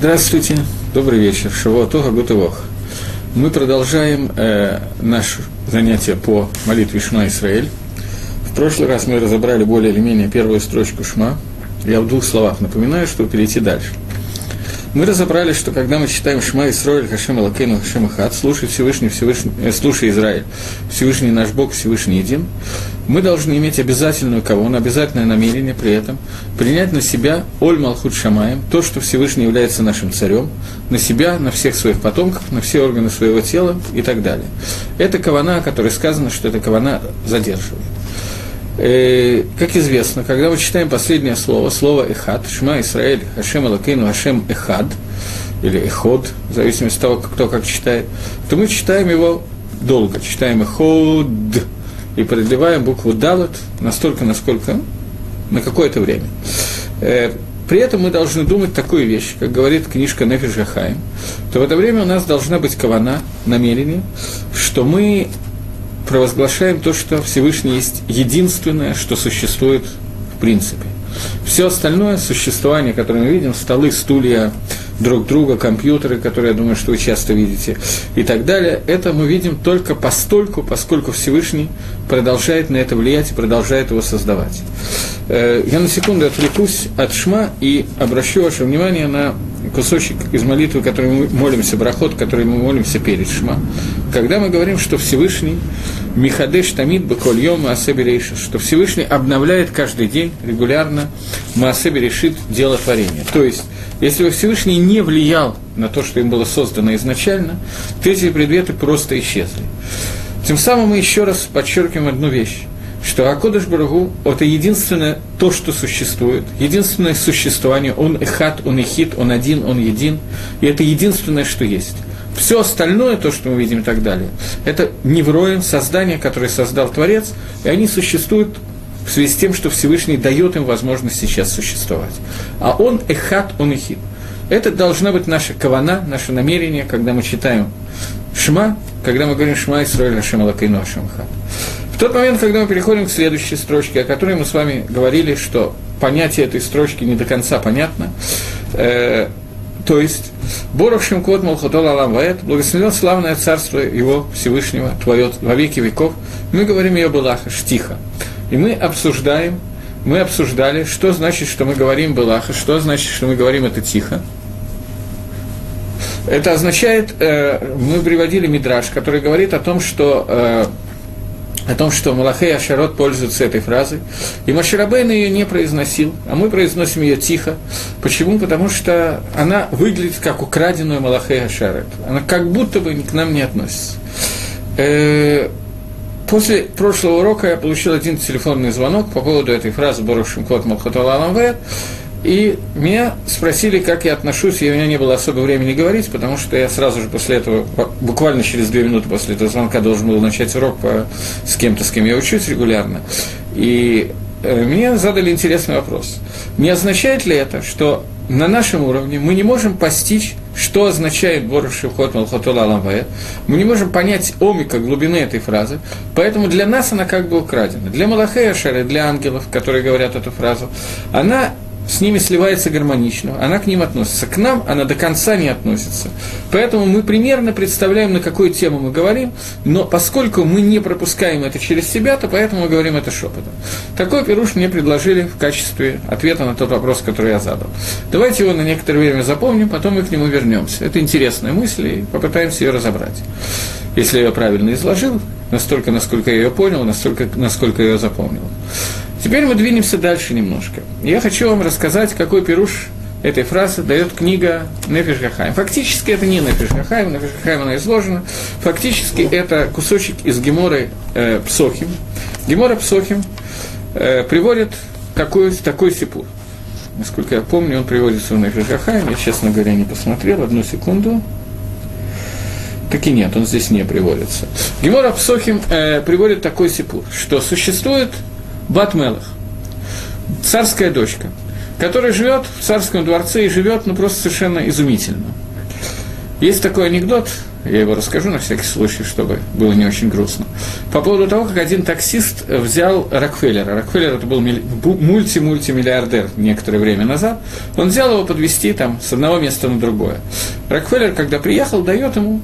Здравствуйте, добрый вечер, Шавуатов, Агутывох. Мы продолжаем наше занятие по молитве Шма Исраэль. В прошлый раз мы разобрали более или менее первую строчку Шма. Я в двух словах напоминаю, чтобы перейти дальше. Мы разобрали, что когда мы читаем Шма Исраэль, Хашем Элокейну, Хашем Эхад, слушай Всевышний, слушай Израиль, Всевышний наш Бог, Всевышний един, мы должны иметь обязательную кавану, обязательное намерение при этом принять на себя Оль Малхут Шамаем, то, что Всевышний является нашим царем, на себя, на всех своих потомков, на все органы своего тела и так далее. Это кавана, о которой сказано, что эта кавана задерживает. Как известно, когда мы читаем последнее слово, слово «эхад», «Шма Исраэль», «Хашем Элокейну», «Хашем Эхад» или «эход», в зависимости от того, кто как читает, то мы читаем его долго, читаем «эход», и продлеваем букву «далат» настолько, насколько, на какое-то время. При этом мы должны думать такую вещь, как говорит книжка «Нефеш ха-Хаим», то в это время у нас должна быть кавана, намерение, что мы провозглашаем то, что Всевышний есть единственное, что существует в принципе. Все остальное существование, которое мы видим, столы, стулья, друг друга, компьютеры, которые, я думаю, что вы часто видите, и так далее, это мы видим только постольку, поскольку Всевышний продолжает на это влиять и продолжает его создавать. Я на секунду отвлекусь от Шма и обращу ваше внимание на кусочек из молитвы, который мы молимся, брахот, который мы молимся перед Шма. Когда мы говорим, что Всевышний Михадеш Тамид Бакольем Маасе Берешит, что Всевышний обновляет каждый день регулярно Маасе Берешит дело творения. То есть, если бы Всевышний не влиял на то, что им было создано изначально, то эти предметы просто исчезли. Тем самым мы еще раз подчеркиваем одну вещь, что Акодыш Баругу – это единственное то, что существует, единственное существование, он эхат, он эхит, он один, он един, и это единственное, что есть. Все остальное, то, что мы видим и так далее, это невроем, создание, которое создал Творец, и они существуют в связи с тем, что Всевышний дает им возможность сейчас существовать. А он эхат, он эхит. Это должна быть наша кавана, наше намерение, когда мы читаем Шма, когда мы говорим Шма Исраэль, Ашем Элокейну, Ашем Эхад. В тот момент, когда мы переходим к следующей строчке, о которой мы с вами говорили, что понятие этой строчки не до конца понятно, то есть «Борух Шем Квод Малхутол Алам Ваэт», благословен славное царство его Всевышнего, твое во веки веков, мы говорим ее «Белаха», «Штиха». И мы обсуждали, что значит, что мы говорим «Белаха», что значит, что мы говорим это «Тихо». Это означает, мы приводили мидраш, который говорит о том, что Малахей Ашарот пользуется этой фразой, и Моше Рабейну ее не произносил, а мы произносим ее тихо. Почему? Потому что она выглядит как украденную Малахей Ашарот. Она как будто бы к нам не относится. После прошлого урока я получил один телефонный звонок по поводу этой фразы «Борух Шем Квод Малхутол Алам Ваэт», и меня спросили, как я отношусь, и у меня не было особо времени говорить, потому что я сразу же после этого, буквально через 2 минуты после этого звонка, должен был начать урок с кем-то, с кем я учусь регулярно. И мне задали интересный вопрос. Не означает ли это, что на нашем уровне мы не можем постичь, что означает «Борух Шем Квод Малхутол Алам Ваэт», мы не можем понять омика, глубины этой фразы, поэтому для нас она как бы украдена. Для Малахей Ашарот, для ангелов, которые говорят эту фразу, она с ними сливается гармонично, она к ним относится. К нам она до конца не относится. Поэтому мы примерно представляем, на какую тему мы говорим, но поскольку мы не пропускаем это через себя, то поэтому мы говорим это шепотом. Такой пируш мне предложили в качестве ответа на тот вопрос, который я задал. Давайте его на некоторое время запомним, потом мы к нему вернемся. Это интересная мысль, и попытаемся ее разобрать. Если я ее правильно изложил, настолько, насколько я ее понял, настолько, насколько я ее запомнил. Теперь мы двинемся дальше немножко. Я хочу вам рассказать, какой пируш этой фразы дает книга «Нефеш ха-Хаим». Фактически это не «Нефеш ха-Хаим», «Нефеш ха-Хаим» она изложена. Фактически это кусочек из Геморы Псохим. Гемора Псохим приводит такой сипур. Насколько я помню, он приводится в «Нефеш ха-Хаим». Я, честно говоря, не посмотрел. Одну секунду. Таки нет, он здесь не приводится. Гемора Псохим приводит такой сипур, что существует Бат Мелах, царская дочка, которая живет в царском дворце и живет, ну, просто совершенно изумительно. Есть такой анекдот, Я его расскажу на всякий случай, чтобы было не очень грустно. По поводу того, как один таксист взял Рокфеллера. Рокфеллер – это был мультимиллиардер некоторое время назад. Он взял его подвезти там с одного места на другое. Рокфеллер, когда приехал, дает ему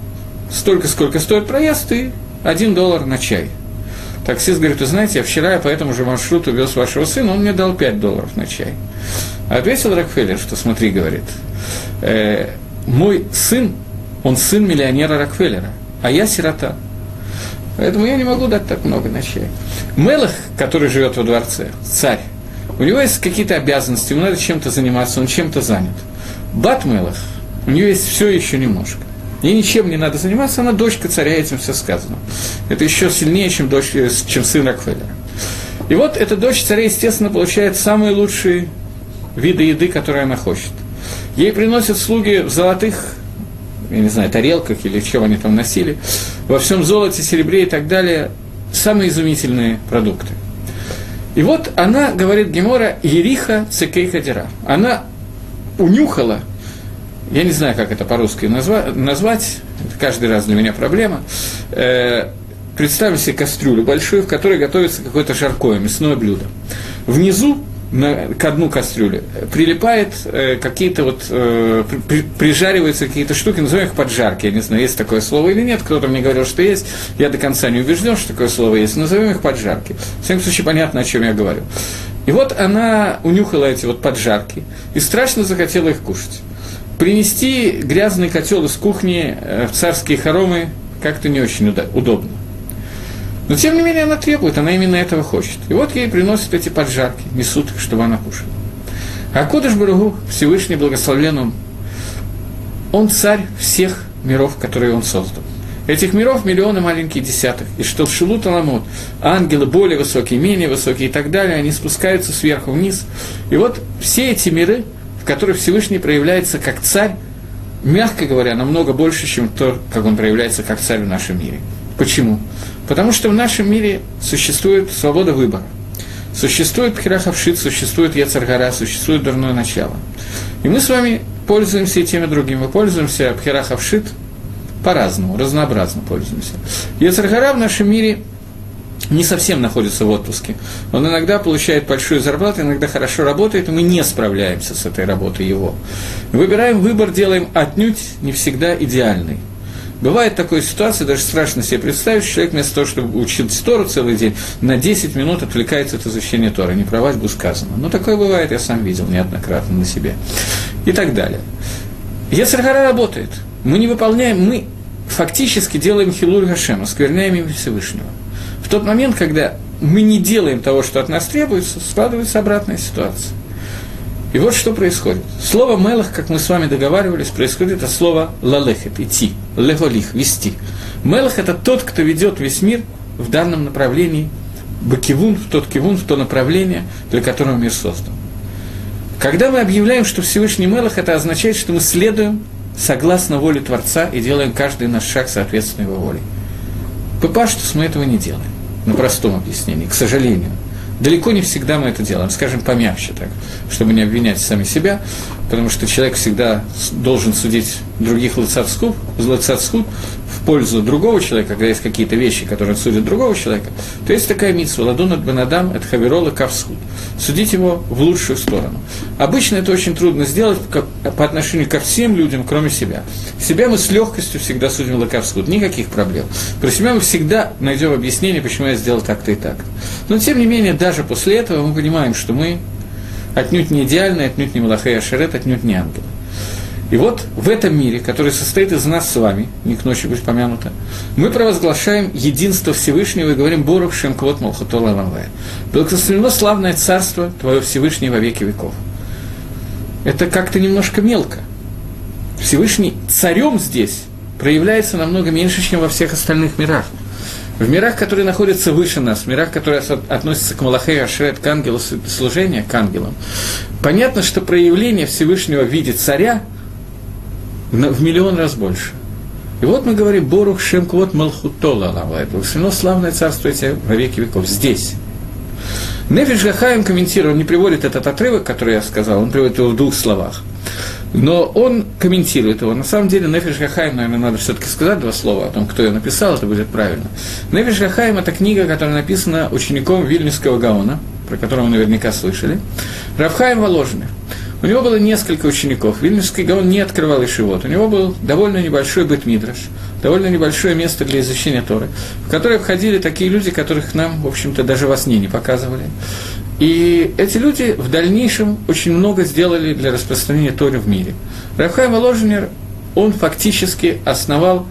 столько, сколько стоит проезд, и $1 на чай. Таксист говорит: вы знаете, я вчера по этому же маршруту вез вашего сына, он мне дал $5 на чай. Ответил Рокфеллер, что смотри, говорит, мой сын, он сын миллионера Рокфеллера, а я сирота. Поэтому я не могу дать так много на чай. Мелах, который живет во дворце, царь, у него есть какие-то обязанности, ему надо чем-то заниматься, он чем-то занят. Бат Мелах, у нее есть все еще немножко. Ей ничем не надо заниматься, она дочка царя, этим все сказано. Это еще сильнее, чем сын Рокфеллера. И вот эта дочь царя, естественно, получает самые лучшие виды еды, которые она хочет. Ей приносят слуги в золотых, я не знаю, тарелках или чем они там носили, во всем золоте, серебре и так далее, самые изумительные продукты. И вот она, говорит Гемора, ериха цекей кадира. Она унюхала, я не знаю, как это по-русски назвать, это каждый раз для меня проблема. Представим себе кастрюлю большую, в которой готовится какое-то жаркое, мясное блюдо. Внизу, к дну кастрюли, прилипает какие-то прижариваются какие-то штуки, называем их поджарки, я не знаю, есть такое слово или нет, кто-то мне говорил, что есть, я до конца не убежден, что такое слово есть, назовем их поджарки. В всяком случае, понятно, о чем я говорю. И вот она унюхала эти поджарки и страшно захотела их кушать. Принести грязный котел из кухни в царские хоромы как-то не очень удобно. Но, тем не менее, она требует, она именно этого хочет. И вот ей приносят эти поджарки, несут их, чтобы она кушала. А Кодыш Барух Гу, Всевышний благословлен он царь всех миров, которые он создал. Этих миров миллионы маленьких десятых. И что в Шилут Аламот, ангелы более высокие, менее высокие и так далее, они спускаются сверху вниз. И вот все эти миры, в которых Всевышний проявляется как царь, мягко говоря, намного больше, чем то, как он проявляется как царь в нашем мире. Почему? Потому что в нашем мире существует свобода выбора. Существует Бхира Хавшит, существует Ецар Гара, существует дурное начало. И мы с вами пользуемся и тем, и другим. Мы пользуемся Бхира Хавшит по-разному, разнообразно пользуемся. Ецар Гара в нашем мире не совсем находится в отпуске. Он иногда получает большую зарплату, иногда хорошо работает, и мы не справляемся с этой работой его. Выбираем выбор, делаем отнюдь не всегда идеальный. Бывает такая ситуация, даже страшно себе представить, что человек вместо того, чтобы учить Тору целый день, на 10 минут отвлекается от изучения Торы. Не про ватьбу сказано. Но такое бывает, я сам видел неоднократно на себе. И так далее. Ецар Гара работает. Мы не выполняем, мы фактически делаем хилур Гашема, оскверняем имя Всевышнего. В тот момент, когда мы не делаем того, что от нас требуется, складывается обратная ситуация. И вот что происходит. Слово «мелах», как мы с вами договаривались, происходит от слова «лалехет» – «идти», «лехолих» – «вести». «Мелах» – это тот, кто ведет весь мир в данном направлении, в то направление, для которого мир создан. Когда мы объявляем, что Всевышний «мелах», это означает, что мы следуем согласно воле Творца и делаем каждый наш шаг соответственно его воле. Пепаштус мы этого не делаем, на простом объяснении, к сожалению. Далеко не всегда мы это делаем, скажем, помягче так, чтобы не обвинять сами себя, потому что человек всегда должен судить других лыцацкуп, в пользу другого человека, когда есть какие-то вещи, которые судят другого человека, то есть такая митсва, ладун от бенадам, от хаверола кавсхуд, судить его в лучшую сторону. Обычно это очень трудно сделать по отношению ко всем людям, кроме себя. Себя мы с легкостью всегда судим лакавсхуд, никаких проблем. Про себя мы всегда найдем объяснение, почему я сделал так-то и так. Но, тем не менее, даже после этого мы понимаем, что мы отнюдь не идеальны, отнюдь не Малахей Ашерет, отнюдь не ангелы. И вот в этом мире, который состоит из нас с вами, не к ночи будет помянуто, мы провозглашаем единство Всевышнего и говорим «Борух шем квот молхото лалавая». «Благословено славное царство Твое Всевышнее во веки веков». Это как-то немножко мелко. Всевышний царем здесь проявляется намного меньше, чем во всех остальных мирах. В мирах, которые находятся выше нас, в мирах, которые относятся к Малахею, Ашрет, к ангелу, служения к ангелам, понятно, что проявление Всевышнего в виде царя в миллион раз больше. И вот мы говорим «Борух шем квот малхуто лалавай», «Благословено славное царство Тебе во веки веков», здесь. Нефиш Гахаим комментирует, он не приводит этот отрывок, который я сказал, он приводит его в двух словах. Но он комментирует его. На самом деле, Нефеш ха-Хаим, наверное, надо все-таки сказать два слова о том, кто ее написал, это будет правильно. Нефеш ха-Хаим – это книга, которая написана учеником Вильнюсского Гаона, про которого наверняка слышали, Рав Хаим Воложный. У него было несколько учеников. Вильнюсский Гаон не открывал ешивот. У него был довольно небольшой бет-мидраш, довольно небольшое место для изучения Торы, в которое входили такие люди, которых нам, в общем-то, даже во сне не показывали. И эти люди в дальнейшем очень много сделали для распространения Торы в мире. Рав Хаим Воложнер, он фактически основал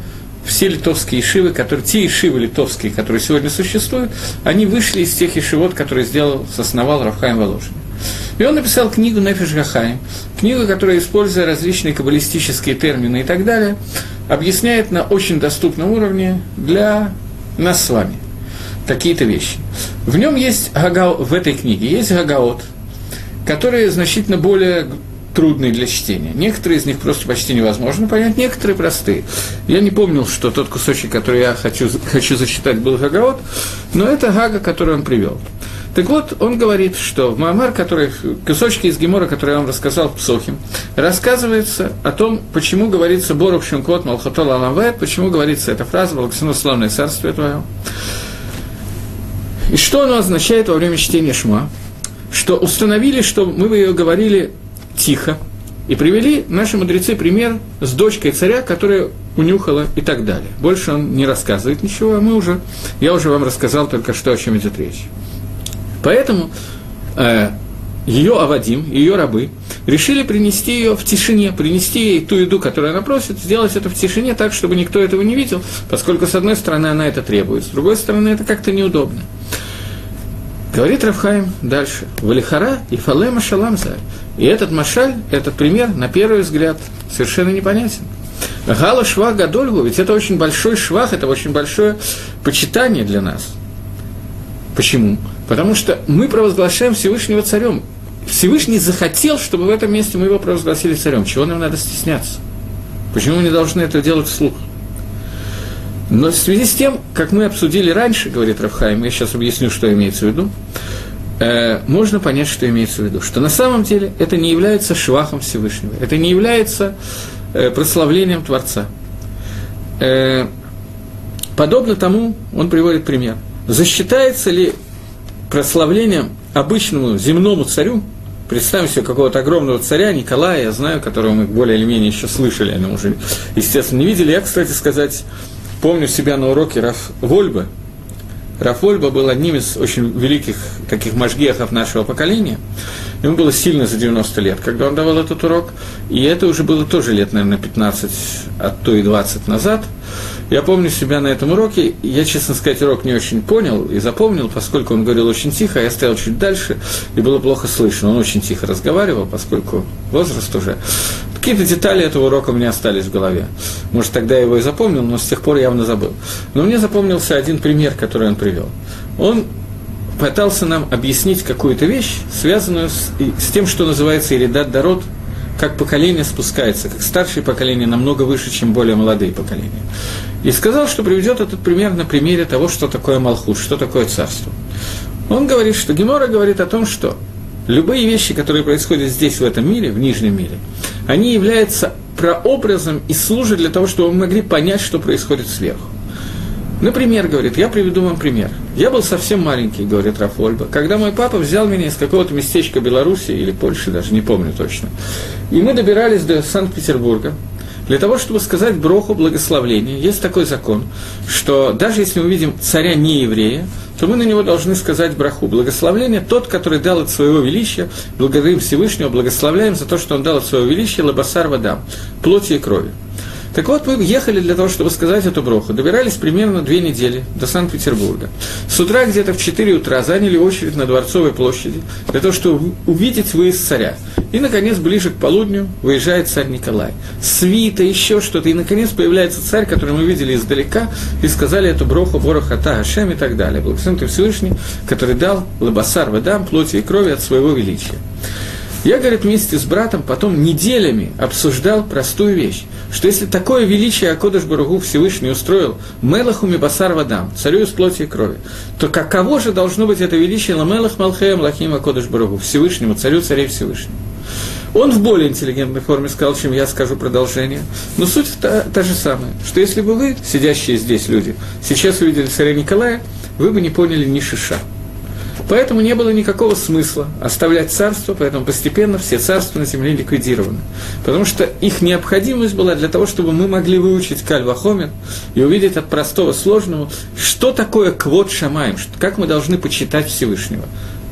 все литовские ешивы, те ешивы литовские, которые сегодня существуют, они вышли из тех ешивот, которые основал Рав Хаим Воложнер. И он написал книгу «Нефеш ха-Хаим», книгу, которая, используя различные каббалистические термины и так далее, объясняет на очень доступном уровне для нас с вами какие-то вещи. В нем есть в этой книге есть гагаот, которые значительно более трудные для чтения. Некоторые из них просто почти невозможно понять, некоторые простые. Я не помнил, что тот кусочек, который я хочу зачитать, был гагаот, но это гага, который он привел. Так вот, он говорит, что в Маамар, кусочки из Гемора, которые я вам рассказал в Псохим, рассказывается о том, почему говорится «Борух Шемкот Малхотол Аламве», почему говорится эта фраза «Благословено славное царствие твое». И что оно означает во время чтения Шма? Что установили, что мы ее говорили тихо, и привели наши мудрецы пример с дочкой царя, которая унюхала и так далее. Больше он не рассказывает ничего, а я уже вам рассказал только что, о чем идет речь. Поэтому ее авадим, ее рабы, решили принести ее в тишине, принести ей ту еду, которую она просит, сделать это в тишине так, чтобы никто этого не видел, поскольку, с одной стороны, она это требует, с другой стороны, это как-то неудобно. Говорит Рав Хаим дальше. «Валихара и фале машалам зарь». И этот машаль, этот пример, на первый взгляд, совершенно непонятен. «Гала швах гадольгу», ведь это очень большой швах, это очень большое почитание для нас. Почему? Потому что мы провозглашаем Всевышнего царем. Всевышний захотел, чтобы в этом месте мы его провозгласили царем. Чего нам надо стесняться? Почему мы не должны это делать вслух? Но в связи с тем, как мы обсудили раньше, говорит Рав Хаим, я сейчас объясню, что имеется в виду, можно понять, что имеется в виду. Что на самом деле это не является швахом Всевышнего, это не является прославлением Творца. Подобно тому, он приводит пример. Засчитается ли прославлением обычному земному царю, представим себе какого-то огромного царя, Николая, я знаю, которого мы более или менее еще слышали, они уже, естественно, не видели. Я, кстати сказать, помню себя на уроке Рав Вольбы. Рав Вольба был одним из очень великих таких машгиахов нашего поколения. Ему было сильно за 90 лет, когда он давал этот урок. И это уже было тоже лет, наверное, 15, а то и 20 назад. Я помню себя на этом уроке. Я, честно сказать, урок не очень понял и запомнил, поскольку он говорил очень тихо, а я стоял чуть дальше, и было плохо слышно. Он очень тихо разговаривал, поскольку возраст уже. Какие-то детали этого урока у меня остались в голове. Может, тогда я его и запомнил, но с тех пор явно забыл. Но мне запомнился один пример, который он привел. Он пытался нам объяснить какую-то вещь, связанную с тем, что называется «Иридат Дарот», как поколение спускается, как старшие поколения намного выше, чем более молодые поколения. И сказал, что приведет этот пример на примере того, что такое Малхут, что такое царство. Он говорит, что Гемора говорит о том, что любые вещи, которые происходят здесь, в этом мире, в нижнем мире, они являются прообразом и служат для того, чтобы мы могли понять, что происходит сверху. Например, говорит, я приведу вам пример. Я был совсем маленький, говорит Рав Вольба, когда мой папа взял меня из какого-то местечка Беларуси или Польши, даже не помню точно, и мы добирались до Санкт-Петербурга для того, чтобы сказать броху благословения. Есть такой закон, что даже если мы видим царя нееврея, то мы на него должны сказать браху благословения. Тот, который дал от своего величия, благодарим Всевышнего, благословляем за то, что он дал от своего величия лабасар вадам, плоти и крови. Так вот, мы ехали для того, чтобы сказать эту броху. Добирались примерно 2 недели до Санкт-Петербурга. С утра где-то в 4 утра заняли очередь на Дворцовой площади для того, чтобы увидеть выезд царя. И, наконец, ближе к полудню выезжает царь Николай. Свита, еще что-то. И, наконец, появляется царь, который мы видели издалека, и сказали эту броху, Борох ата Ашем и так далее. Благословен ты Всевышний, который дал лабасар вадам, плоти и крови от своего величия. Я, говорит, вместе с братом потом неделями обсуждал простую вещь, что если такое величие Акодыш Баругу Всевышний устроил Мелаху Мибасар Вадам, царю из плоти и крови, то каково же должно быть это величие Ламелах Малхеем Лахим Акодыш Баругу Всевышнему, царю царей Всевышнему? Он в более интеллигентной форме сказал, чем я скажу продолжение. Но суть та же самая, что если бы вы, сидящие здесь люди, сейчас увидели царя Николая, вы бы не поняли ни шиша. Поэтому не было никакого смысла оставлять царство, поэтому постепенно все царства на земле ликвидированы. Потому что их необходимость была для того, чтобы мы могли выучить Каль ва-хомер и увидеть от простого к сложному, что такое квод шамаим, как мы должны почитать Всевышнего.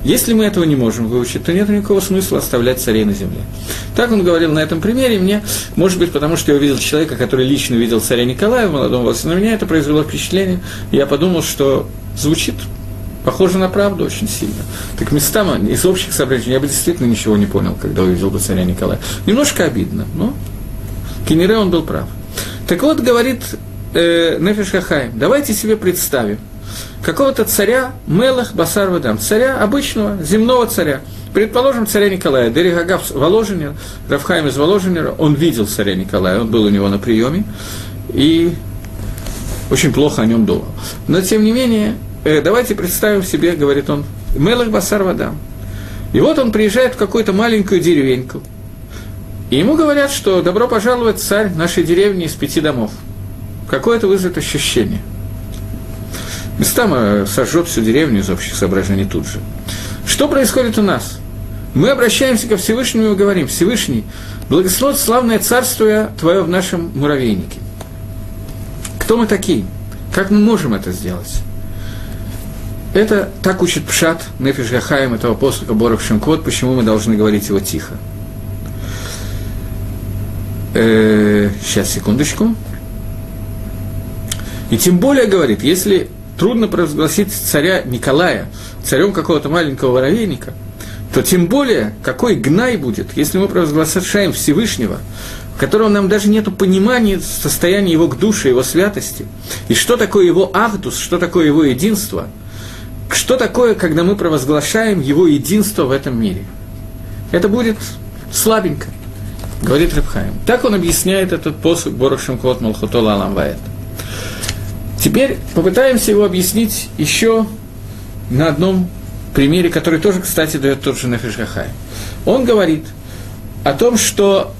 Если мы этого не можем выучить, то нет никакого смысла оставлять царей на земле. Так он говорил на этом примере мне, может быть, потому что я увидел человека, который лично видел царя Николая в молодом возрасте, на меня это произвело впечатление, и я подумал, что звучит похоже на правду очень сильно. Так местами из общих соображений я бы действительно ничего не понял, когда увидел бы царя Николая. Немножко обидно, но Кенерэ он был прав. Так вот, говорит Нефеш ха-Хаим, давайте себе представим какого-то царя Мелах Басар Вадам, царя обычного, земного царя. Предположим, царя Николая. Дерихагав Воложенин, Рав Хаим из Воложенина, он видел царя Николая, он был у него на приеме и очень плохо о нем думал. Но, тем не менее, давайте представим себе, говорит он, Мелах Басар Вадам. И вот он приезжает в какую-то маленькую деревеньку. И ему говорят, что добро пожаловать, царь нашей деревни из 5 домов. Какое это вызовет ощущение? Местам сожжет всю деревню из общих соображений тут же. Что происходит у нас? Мы обращаемся ко Всевышнему и говорим: Всевышний, благословит славное царствие Твое в нашем муравейнике. Кто мы такие? Как мы можем это сделать? Это так учит Пшат Нефеш ха-Хаим этого посоха Борах Шим-Квод, почему мы должны говорить его тихо. Сейчас, секундочку. И тем более, говорит, если трудно провозгласить царя Николая царем какого-то маленького воровейника, то тем более, какой гнай будет, если мы провозглашаем Всевышнего, в котором нам даже нет понимания состояния его к душе, его святости, и что такое его ахдус, что такое его единство, что такое, когда мы провозглашаем его единство в этом мире. Это будет слабенько, говорит Рав Хаим. Так он объясняет этот посук Борах Шим-Квод Малхуто ла-Олам ваэд. Теперь попытаемся его объяснить еще на одном примере, который тоже, кстати, дает тот же Нефеш ха-Хаим. Он говорит о том, что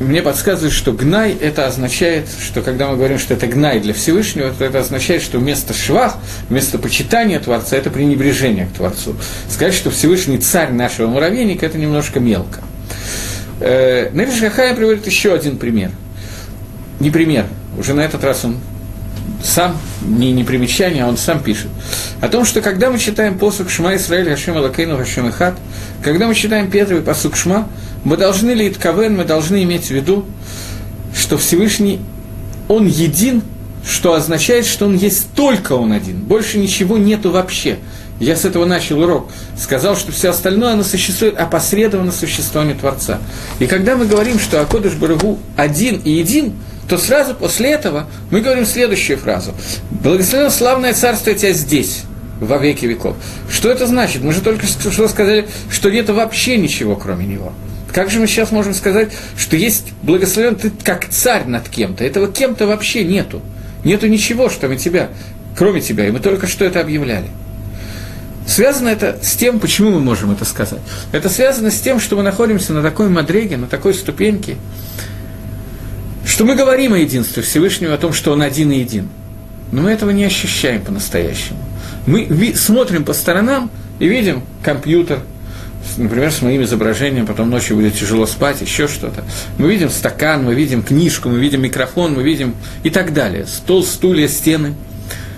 мне подсказывает, что гнай это означает, что когда мы говорим, что это гнай для Всевышнего, то это означает, что вместо швах, вместо почитания Творца, это пренебрежение к Творцу. Сказать, что Всевышний царь нашего муравейника, это немножко мелко. Нефеш ха-Хаим приводит еще один пример. Не пример, уже на этот раз он сам, не примечание, а он сам пишет о том, что когда мы читаем посук Шма Исраэль Хашем Элокейну Хашем Эхад, когда мы читаем первый посук Шма, мы должны мы должны иметь в виду, что Всевышний, Он един, что означает, что Он есть только Он один, больше ничего нету вообще. Я с этого начал урок, сказал, что все остальное, оно существует опосредованно существованию Творца. И когда мы говорим, что Акодыш Баругу один и един, то сразу после этого мы говорим следующую фразу. «Благословено славное царство тебя здесь, во веки веков». Что это значит? Мы же только что сказали, что нет вообще ничего, кроме него. Как же мы сейчас можем сказать, что есть благословен ты как царь над кем-то? Этого кем-то вообще нету. Нету ничего, кроме тебя, и мы только что это объявляли. Связано это с тем, почему мы можем это сказать. Это связано с тем, что мы находимся на такой мадреге, на такой ступеньке, что мы говорим о единстве Всевышнего, о том, что Он один и един. Но мы этого не ощущаем по-настоящему. Мы смотрим по сторонам и видим компьютер, например, с моим изображением, потом ночью будет тяжело спать, еще что-то. Мы видим стакан, мы видим книжку, мы видим микрофон, мы видим и так далее. Стол, стулья, стены.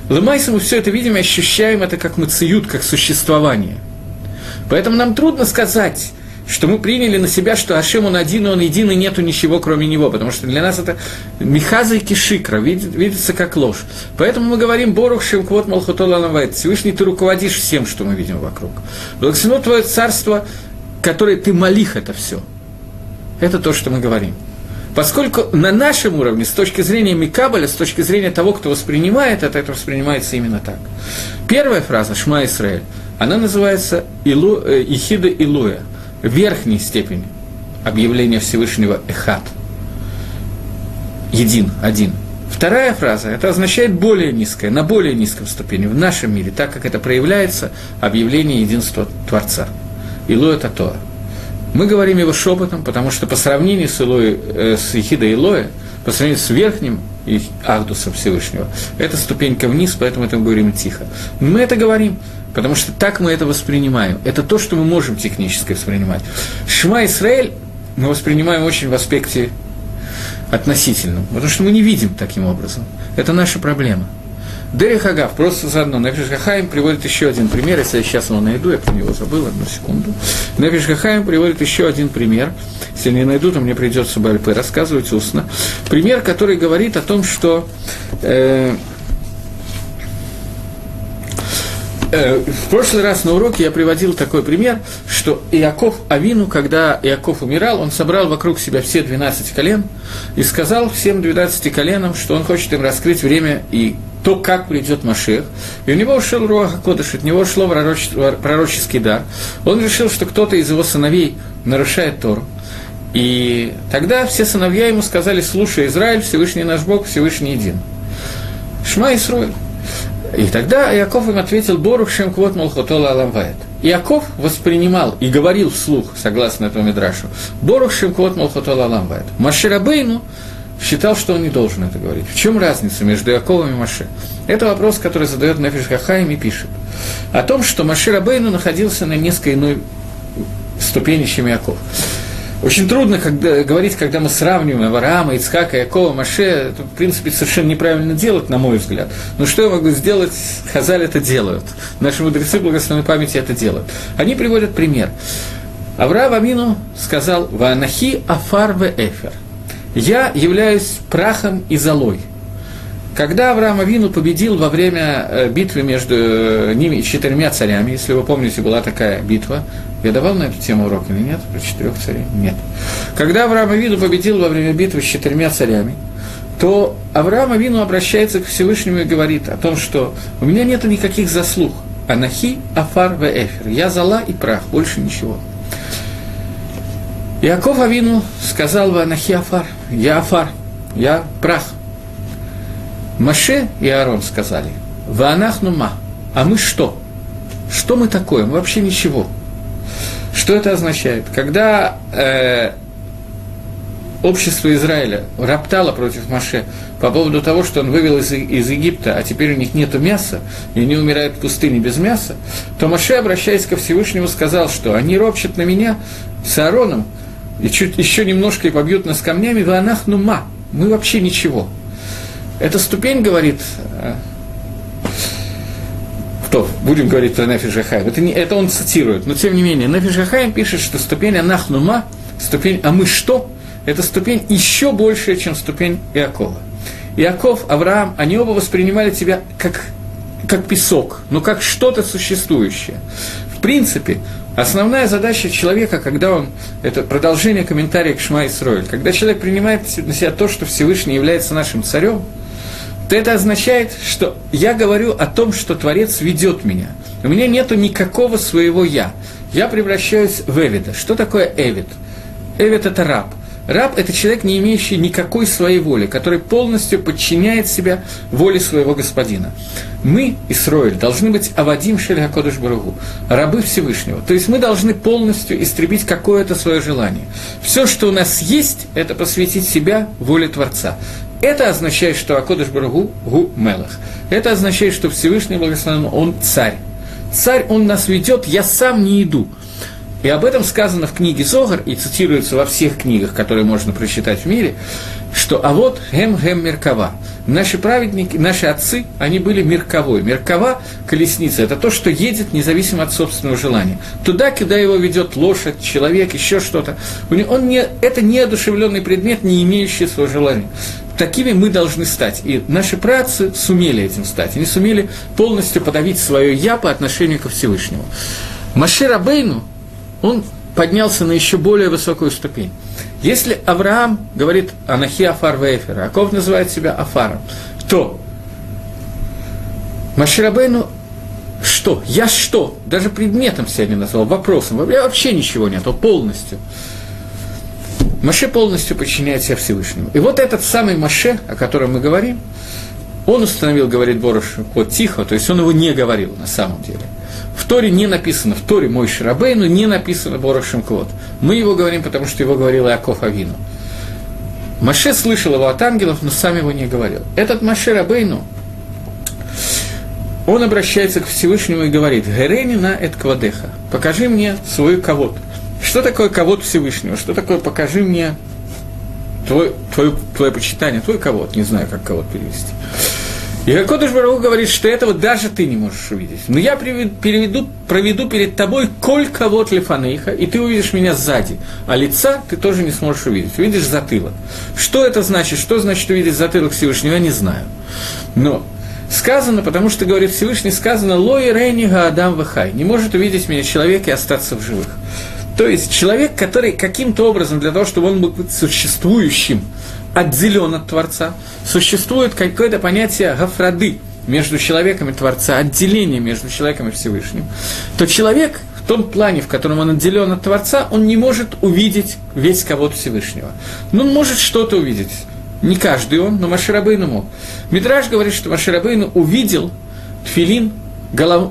Ломайся, мы все это видим и ощущаем это как мациют, как существование. Поэтому нам трудно сказать, что мы приняли на себя, что Ашем он один, и он един, и нету ничего, кроме него, потому что для нас это михаза и кишикра, видится как ложь. Поэтому мы говорим «Борух Шим-Квод Малхуто ла-Олам ваэд», Всевышний, ты руководишь всем, что мы видим вокруг. Благословено твое царство, которое ты малих это все. Это то, что мы говорим. Поскольку на нашем уровне, с точки зрения Микабаля, с точки зрения того, кто воспринимает это воспринимается именно так. Первая фраза «Шма Исраэль», она называется «Ихида Илуя». верхней степени объявления Всевышнего «эхат» – «един», «один». Вторая фраза – это означает более низкое, на более низком ступени, в нашем мире, так как это проявляется объявление единства Творца. Илуя Татоа. Мы говорим его шепотом, потому что по сравнению с Илой, с Ехидой Илоя, по сравнению с верхним Ахдусом Всевышнего, это ступенька вниз, поэтому это мы говорим тихо. Мы это говорим, потому что так мы это воспринимаем. Это то, что мы можем технически воспринимать. Шма Исраэль мы воспринимаем очень в аспекте относительном, потому что мы не видим таким образом. Это наша проблема. Дерих Агав, просто заодно, Нефеш Гахаим приводит еще один пример, если я сейчас его найду, я про него забыл, одну секунду. Нефеш Гахаим приводит еще один пример, если не найду, то мне придется Бальпы рассказывать устно. Пример, который говорит о том, что в прошлый раз на уроке я приводил такой пример, что Иаков Авину, когда Иаков умирал, он собрал вокруг себя все 12 колен и сказал всем 12 коленам, что он хочет им раскрыть время и то, как придет Машиах. И у него ушел Руах ха-Кодеш, от него ушло пророческий дар. Он решил, что кто-то из его сыновей нарушает Тору. И тогда все сыновья ему сказали: «Слушай, Израиль, Всевышний наш Бог, Всевышний един. Шма Исруэль». И тогда Иаков им ответил: «Борух шем квот молхотола аламваэт». Иаков воспринимал и говорил вслух, согласно этому мидрашу: «Борух шем квот молхотола аламваэт». Моше Рабейну считал, что он не должен это говорить. В чем разница между Иаковом и Моше? Это вопрос, который задает Нефеш Гахаим и пишет о том, что Моше Рабейну находился на несколько иной ступени, чем Иаков. Очень трудно говорить, когда мы сравниваем Авраама, Ицхака, Иакова, Моше. Это, в принципе, совершенно неправильно делать, на мой взгляд. Но что я могу сделать? Хазаль это делают. Наши мудрецы благословенной памяти это делают. Они приводят пример. Авраам Амину сказал: «Ваанахи афар ве эфер». «Я являюсь прахом и золой». Когда Авраам Авину победил во время битвы между ними и 4 царями, если вы помните, была такая битва, я давал на эту тему урок или нет, про 4 царей? Нет. Когда Авраам Авину победил во время битвы с 4 царями, то Авраам Авину обращается к Всевышнему и говорит о том, что «у меня нет никаких заслуг, анахи, афар, ве эфер, я зола и прах, больше ничего». Иаков Авину сказал: «Ваанахи афар, я прах». Моше и Аарон сказали: «Ваанахну ма, а мы что? Что мы такое? Мы вообще ничего». Что это означает? Когда общество Израиля роптало против Моше по поводу того, что он вывел из Египта, а теперь у них нету мяса, и они умирают в пустыне без мяса, то Моше, обращаясь ко Всевышнему, сказал, что они ропщат на меня с Аароном, и чуть еще немножко и побьют нас камнями, ваанахну ма, мы вообще ничего. Эта ступень, говорит, кто? Будем говорить про Нефеш Гахаим. Это он цитирует, но тем не менее, Нефеш Гахаим пишет, что ступень анахну ма, ступень «а мы что?» это ступень еще большая, чем ступень Иакова. Иаков, Авраам, они оба воспринимали тебя как песок, но как что-то существующее. В принципе, основная задача человека, когда он, это продолжение комментария к Шма Исроэль, когда человек принимает на себя то, что Всевышний является нашим царем, то это означает, что я говорю о том, что Творец ведет меня. У меня нету никакого своего «я». Я превращаюсь в Эвида. Что такое Эвид? Эвид – это раб. Раб – это человек, не имеющий никакой своей воли, который полностью подчиняет себя воле своего господина. Мы, Исроэль, должны быть авадим шель ха-кодеш барух ху, рабы Всевышнего. То есть мы должны полностью истребить какое-то свое желание. Все, что у нас есть, это посвятить себя воле Творца. Это означает, что ха-кодеш барух ху гу мелах. Это означает, что Всевышний благословен, он царь. Царь, он нас ведет, я сам не иду. И об этом сказано в книге Зогар, и цитируется во всех книгах, которые можно прочитать в мире, что «А вот хэм-хэм меркава». Наши праведники, наши отцы, они были мерковой. Меркава, колесница, это то, что едет независимо от собственного желания. Туда, куда его ведет лошадь, человек, еще что-то. Это неодушевленный предмет, не имеющий своего желания. Такими мы должны стать. И наши праотцы сумели этим стать. Они сумели полностью подавить свое «я» по отношению ко Всевышнему. Моше Рабейну, он поднялся на еще более высокую ступень. Если Авраам говорит «Анахи Афар Вейфер», Иаков называет себя Афаром, то Моше Рабейну Что? Я что? Даже предметом себя не назвал, вопросом. Я вообще ничего нету, полностью. Моше полностью подчиняет себя Всевышнему. И вот этот самый Моше, о котором мы говорим, он установил, говорит Боруш, вот тихо, то есть он его не говорил на самом деле. В Торе не написано, в Торе Моше Рабейну не написано Борушем Квот. Мы его говорим, потому что его говорил Иаков Авину. Моше слышал его от ангелов, но сам его не говорил. Этот Моше Рабейну, он обращается к Всевышнему и говорит, «Геренина эт квадеха, покажи мне свою кавод». Что такое кавод Всевышнего? Что такое «покажи мне твое почитание, твой кавод»? Не знаю, как кавод перевести. И Акодыш Барух говорит, что этого даже ты не можешь увидеть. Но я проведу перед тобой коль кавод лефанейха, и ты увидишь меня сзади, а лица ты тоже не сможешь увидеть. Увидишь затылок. Что это значит? Что значит увидеть затылок Всевышнего? Я не знаю. Но сказано, потому что, говорит Всевышний, сказано «Лой рейни гаадам вахай» – «Не может увидеть меня человек и остаться в живых». То есть человек, который каким-то образом, для того, чтобы он был существующим, отделен от Творца, существует какое-то понятие гафрады между человеком и Творца, отделение между человеком и Всевышним, то человек в том плане, в котором он отделен от Творца, он не может увидеть весь кого-то Всевышнего. Но он может что-то увидеть. Не каждый он, но Моше Рабейну мог. Мидраш говорит, что Моше Рабейну увидел тфилин,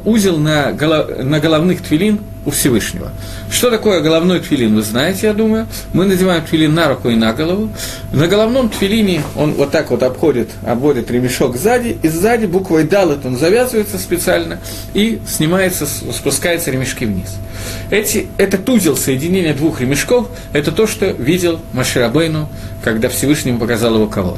узел на головных тфилин у Всевышнего. Что такое головной тфилин, вы знаете, я думаю. Мы надеваем тфилин на руку и на голову. На головном тфилине он вот так вот обводит ремешок сзади, и сзади буквой «далет» он завязывается специально и спускаются ремешки вниз. Этот узел соединения двух ремешков – это то, что видел Моше Рабейну, когда Всевышнему показал его кавод.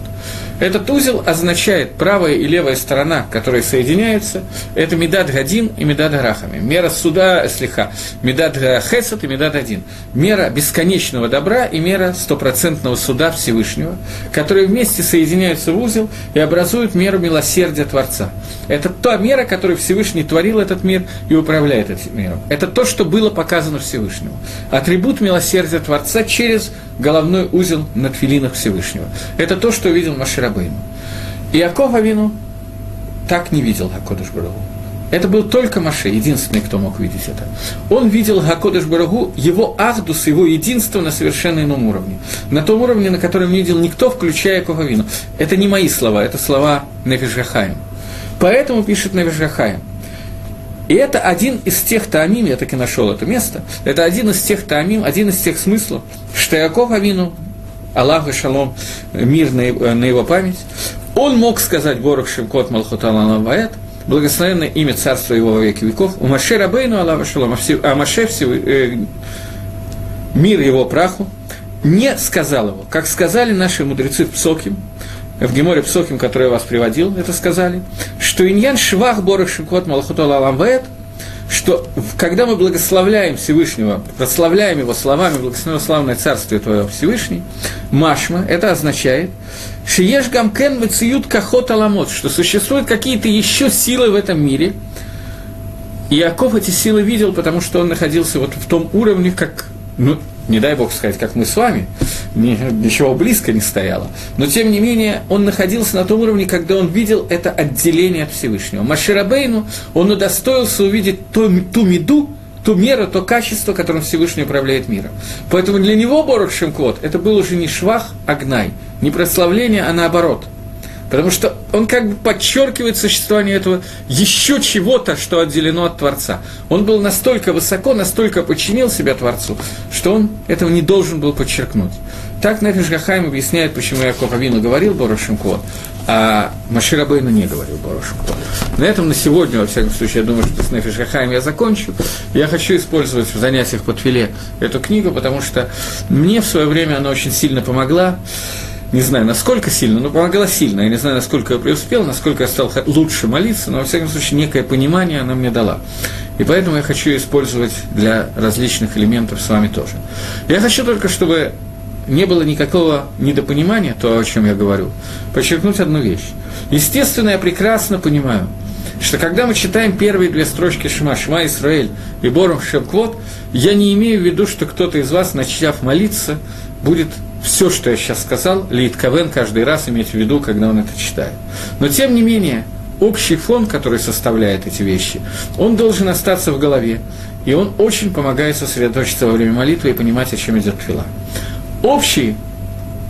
Этот узел означает правая и левая сторона, которые соединяются. Это Мидат Гадин и Мидат Гарахами. Мера суда слиха. Мидат Хесед и Мидат Один. Мера бесконечного добра и мера стопроцентного суда Всевышнего, которые вместе соединяются в узел и образуют меру милосердия Творца. Это та мера, которой Всевышний творил этот мир и управляет этим миром. Это то, что было показано Всевышнему. Атрибут милосердия Творца через головной узел на тфилинах Всевышнего. Это то, что видел Моше Рабейну. Иаков Авину так не видел Акодыш Баругу. Это был только Моше, единственный, кто мог видеть это. Он видел Акодыш Баругу, его ахдус, его единство на совершенно ином уровне. На том уровне, на котором не видел никто, включая Иакова Авину. Это не мои слова, это слова Нефеш ха-Хаим. Поэтому пишет Нефеш ха-Хаим. И это один из тех таамим, я таки нашел это место, это один из тех таамим, один из тех смыслов, что Иаков Авину, Аллаху шалом, мир на его память, он мог сказать Борух Шемкот Малхут Аллаху Ваэт, благословенное имя царства его во веки веков, у Моше Рабейну Аллаху шалом, а Моше мир его праху, не сказал его, как сказали наши мудрецы в Псоким, в Геморе Псохим, который я вас приводил, это сказали, что «Иньян швах борых шикот малахут олалам ваэт», что когда мы благословляем Всевышнего, прославляем его словами, благословенное славное царствие твоего Всевышний, машма, это означает «Шиеш гамкен вациют кахот аламот», что существуют какие-то еще силы в этом мире. И Иаков эти силы видел, потому что он находился вот в том уровне, как... не дай Бог сказать, как мы с вами, ничего близко не стояло. Но, тем не менее, он находился на том уровне, когда он видел это отделение от Всевышнего. Моше Рабейну, он удостоился увидеть ту меду, ту меру, то качество, которым Всевышний управляет миром. Поэтому для него Борух Шем Квод это был уже не швах, а гнай, не прославление, а наоборот. Потому что он как бы подчеркивает существование этого еще чего-то, что отделено от Творца. Он был настолько высоко, настолько подчинил себя Творцу, что он этого не должен был подчеркнуть. Так Нефеш ха-Хаим объясняет, почему Иаков Авину говорил Борух Шем Квод, а Моше Рабейну не говорил Борух Шем Квод. На этом на сегодня, во всяком случае, я думаю, что с Нефеш ха-Хаим я закончу. Я хочу использовать в занятиях по тфиле эту книгу, потому что мне в свое время она очень сильно помогла. Не знаю, насколько сильно, но помогала сильно. Я не знаю, насколько я преуспел, насколько я стал лучше молиться, но, во всяком случае, некое понимание она мне дала. И поэтому я хочу использовать для различных элементов с вами тоже. Я хочу только, чтобы не было никакого недопонимания, то, о чем я говорю, подчеркнуть одну вещь. Естественно, я прекрасно понимаю, что когда мы читаем первые две строчки Шма, Шма Исраэль и Борух Шем Квод, я не имею в виду, что кто-то из вас, начав молиться, будет все, что я сейчас сказал, Лейт Кавен каждый раз иметь в виду, когда он это читает. Но, тем не менее, общий фон, который составляет эти вещи, он должен остаться в голове, и он очень помогает сосредоточиться во время молитвы и понимать, о чем идет твила. Общий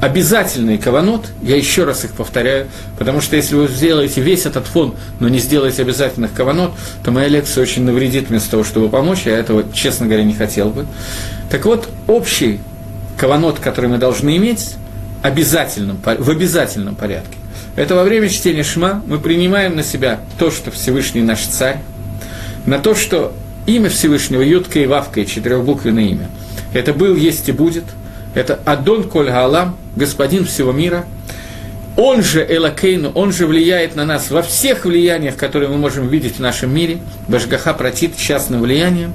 обязательный каванот, я еще раз их повторяю, потому что если вы сделаете весь этот фон, но не сделаете обязательных каванот, то моя лекция очень навредит вместо того, чтобы помочь, я этого, честно говоря, не хотел бы. Так вот, общий каванот, который мы должны иметь в обязательном порядке, это во время чтения Шма мы принимаем на себя то, что Всевышний наш Царь, на то, что имя Всевышнего Юткой и Вавкой, четырехбуквенное имя, это был, есть и будет, это Адон Коль Гаалам, господин всего мира. Он же Элокейну, он же влияет на нас во всех влияниях, которые мы можем видеть в нашем мире. Башгаха протит частным влиянием.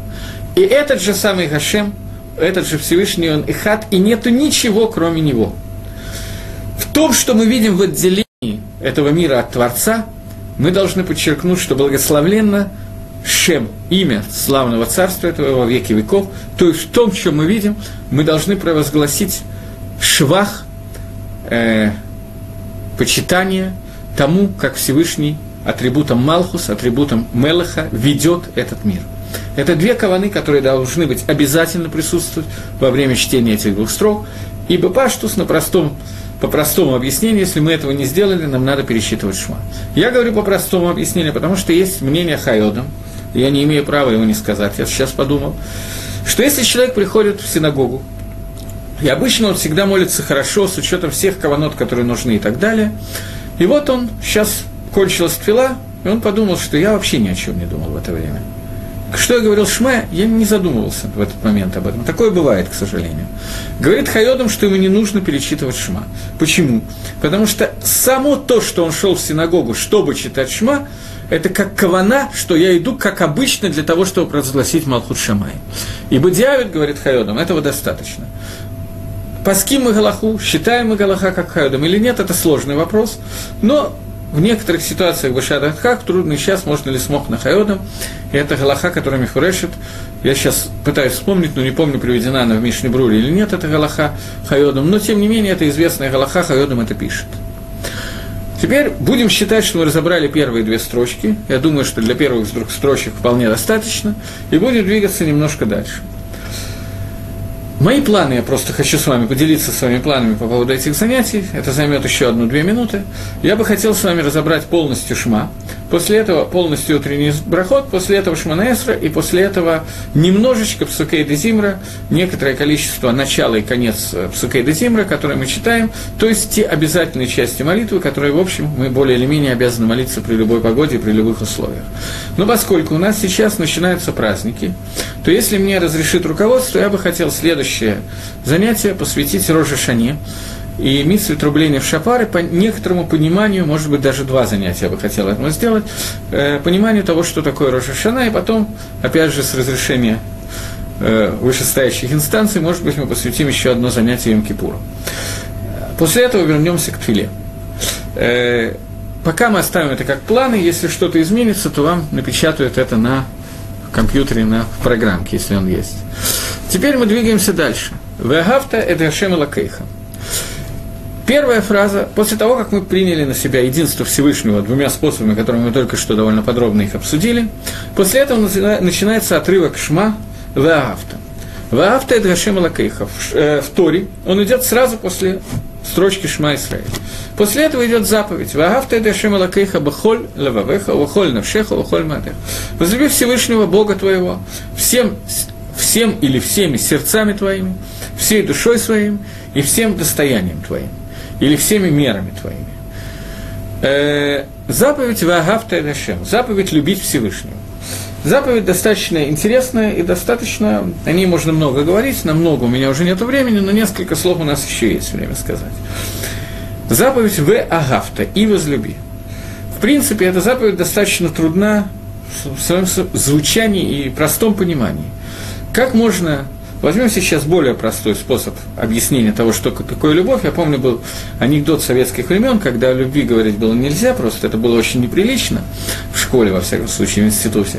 И этот же самый Гашем, этот же Всевышний, он Эхад, и нету ничего, кроме него. В том, что мы видим в отделении этого мира от Творца, мы должны подчеркнуть, что благословленно Шем, имя славного царства этого во веки веков, то есть в том, что мы видим, мы должны провозгласить швах, почитание тому, как Всевышний атрибутом Малхус, атрибутом Мелаха ведет этот мир. Это две каваны, которые должны быть обязательно присутствовать во время чтения этих двух строк, ибо паштус по простому объяснению, если мы этого не сделали, нам надо пересчитывать шма. Я говорю по простому объяснению, потому что есть мнение хайодом, я не имею права его не сказать, я сейчас подумал, что если человек приходит в синагогу, и обычно он всегда молится хорошо, с учетом всех каванот, которые нужны и так далее, и вот он, сейчас кончилась тфила, и он подумал, что я вообще ни о чем не думал в это время. Что я говорил Шме, я не задумывался в этот момент об этом. Такое бывает, к сожалению. Говорит Хайодам, что ему не нужно перечитывать Шма. Почему? Потому что само то, что он шел в синагогу, чтобы читать Шма, это как кавана, что я иду, как обычно, для того, чтобы провозгласить Малхут Шамай. Ибо Диавид, говорит Хайодам, этого достаточно. Паским мы Галаху, считаем мы Галаха как Хайодам или нет, это сложный вопрос, но... В некоторых ситуациях в Ишадатхах трудный час, можно ли смог на хайодом, и это галаха, которая михурешит, я сейчас пытаюсь вспомнить, но не помню, приведена она в Мишне Бруре или нет, это галаха хайодом, но тем не менее, это известная галаха, хайодом это пишет. Теперь будем считать, что мы разобрали первые две строчки, я думаю, что для первых строчек вполне достаточно, и будем двигаться немножко дальше. Мои планы, я просто хочу с вами поделиться своими планами по поводу этих занятий, это займет еще 1-2 минуты. Я бы хотел с вами разобрать полностью Шма, после этого полностью утренний брахот, после этого Шмана Эсра, и после этого немножечко Псукей де Зимра, некоторое количество начала и конец Псукей де Зимра, которые мы читаем, то есть те обязательные части молитвы, которые, в общем, мы более или менее обязаны молиться при любой погоде и при любых условиях. Но поскольку у нас сейчас начинаются праздники, то если мне разрешит руководство, я бы хотел следующее занятие посвятить Рош ха-Шана и мицве трубления в шапары по некоторому пониманию, может быть, даже два занятия я бы хотел этому сделать, пониманию того, что такое Рош ха-Шана, и потом, опять же, с разрешения вышестоящих инстанций, может быть, мы посвятим еще одно занятие Йом-Кипуру. После этого вернемся к тфиле. Пока мы оставим это как планы, если что-то изменится, то вам напечатают это на компьютере, на программке, если он есть. Теперь мы двигаемся дальше. «Веагавта эт Ашем элокейха». Первая фраза, после того, как мы приняли на себя единство Всевышнего двумя способами, которыми мы только что довольно подробно их обсудили, после этого начинается отрывок Шма «Веагавта». «Веагавта эт Ашем элокейха» в Торе, он идет сразу после строчки Шма Исраэль. После этого идет заповедь. «Веагавта эт Ашем элокейха бехоль левавеха, вехоль навшеха, вехоль маадеха». «Возлюби Всевышнего Бога твоего всем или всеми сердцами твоими, всей душой своим и всем достоянием твоим, или всеми мерами твоими». Заповедь «Веагавта эт Ашем», заповедь «Любить Всевышнего». Заповедь достаточно интересная и достаточно, о ней можно много говорить, намного у меня уже нет времени, но несколько слов у нас еще есть время сказать. Заповедь «Веагавта» и «Возлюби». В принципе, эта заповедь достаточно трудна в своем звучании и простом понимании. Как можно... Возьмем сейчас более простой способ объяснения того, что такое любовь. Я помню, был анекдот советских времен, когда о любви говорить было нельзя, просто это было очень неприлично в школе, во всяком случае, в институте.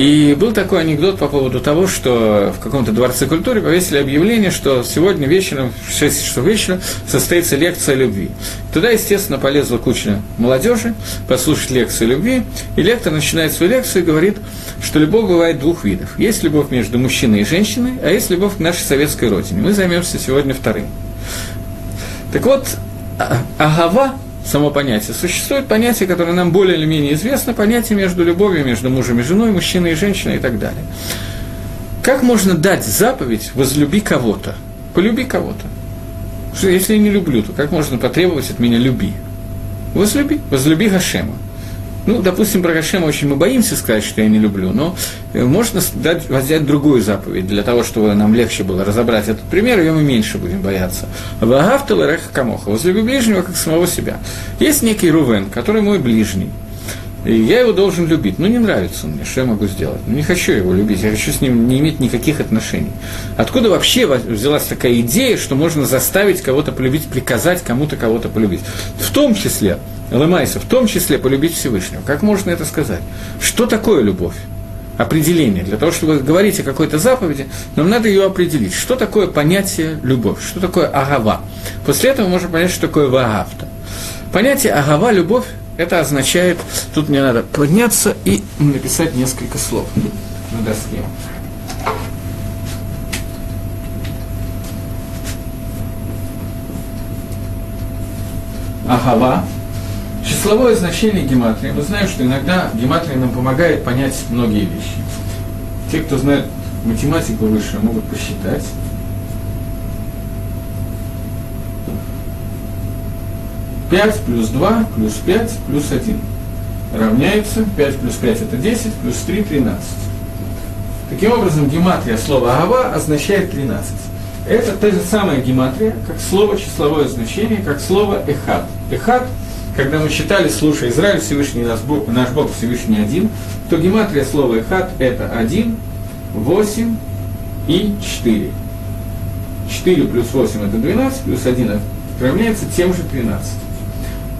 И был такой анекдот по поводу того, что в каком-то дворце культуры повесили объявление, что сегодня вечером, в 6 часов вечера, состоится лекция любви. Туда, естественно, полезла куча молодежи послушать лекцию любви, и лектор начинает свою лекцию и говорит, что любовь бывает двух видов. Есть любовь между мужчиной и женщиной, а есть любовь к нашей советской родине. Мы займемся сегодня вторым. Так вот, агава, само понятие. Существует понятие, которое нам более или менее известно, понятие между любовью, между мужем и женой, мужчиной и женщиной и так далее. Как можно дать заповедь «возлюби кого-то», «полюби кого-то»? Если я не люблю, то как можно потребовать от меня «люби»? «Возлюби», «возлюби Гошема». Ну, допустим, про Гошема очень мы боимся сказать, что я не люблю, но можно взять другую заповедь, для того, чтобы нам легче было разобрать этот пример, ее мы меньше будем бояться. «Ваагавта лареха камоха» – «возлюби ближнего, как самого себя». Есть некий Рувен, который мой ближний, и я его должен любить. Ну, не нравится он мне, что я могу сделать? Ну, не хочу его любить, я хочу с ним не иметь никаких отношений. Откуда вообще взялась такая идея, что можно заставить кого-то полюбить, приказать кому-то кого-то полюбить? В том числе… Ломайся, в том числе полюбить Всевышнего. Как можно это сказать? Что такое любовь? Определение. Для того, чтобы говорить о какой-то заповеди, нам надо ее определить. Что такое понятие любовь? Что такое агава? После этого можно понять, что такое ваагавта. Понятие агава, любовь, это означает… Тут мне надо подняться и написать несколько слов на доске. Агава. Числовое значение гематрии. Мы знаем, что иногда гематрия нам помогает понять многие вещи. Те, кто знает математику высшую, могут посчитать. Пять плюс 2 плюс 5 плюс 1 равняется 5 плюс 5 это 10 плюс 3 13. Таким образом, гематрия слова агава означает 13. Это та же самая гематрия, как слово числовое значение, как слово эхад. Эхад, когда мы считали, слушай, Израиль Всевышний наш Бог Всевышний один, то гематрия слова «эхад» – это 1, 8 и 4. 4 плюс 8 – это 12, плюс 1 равняется тем же 13.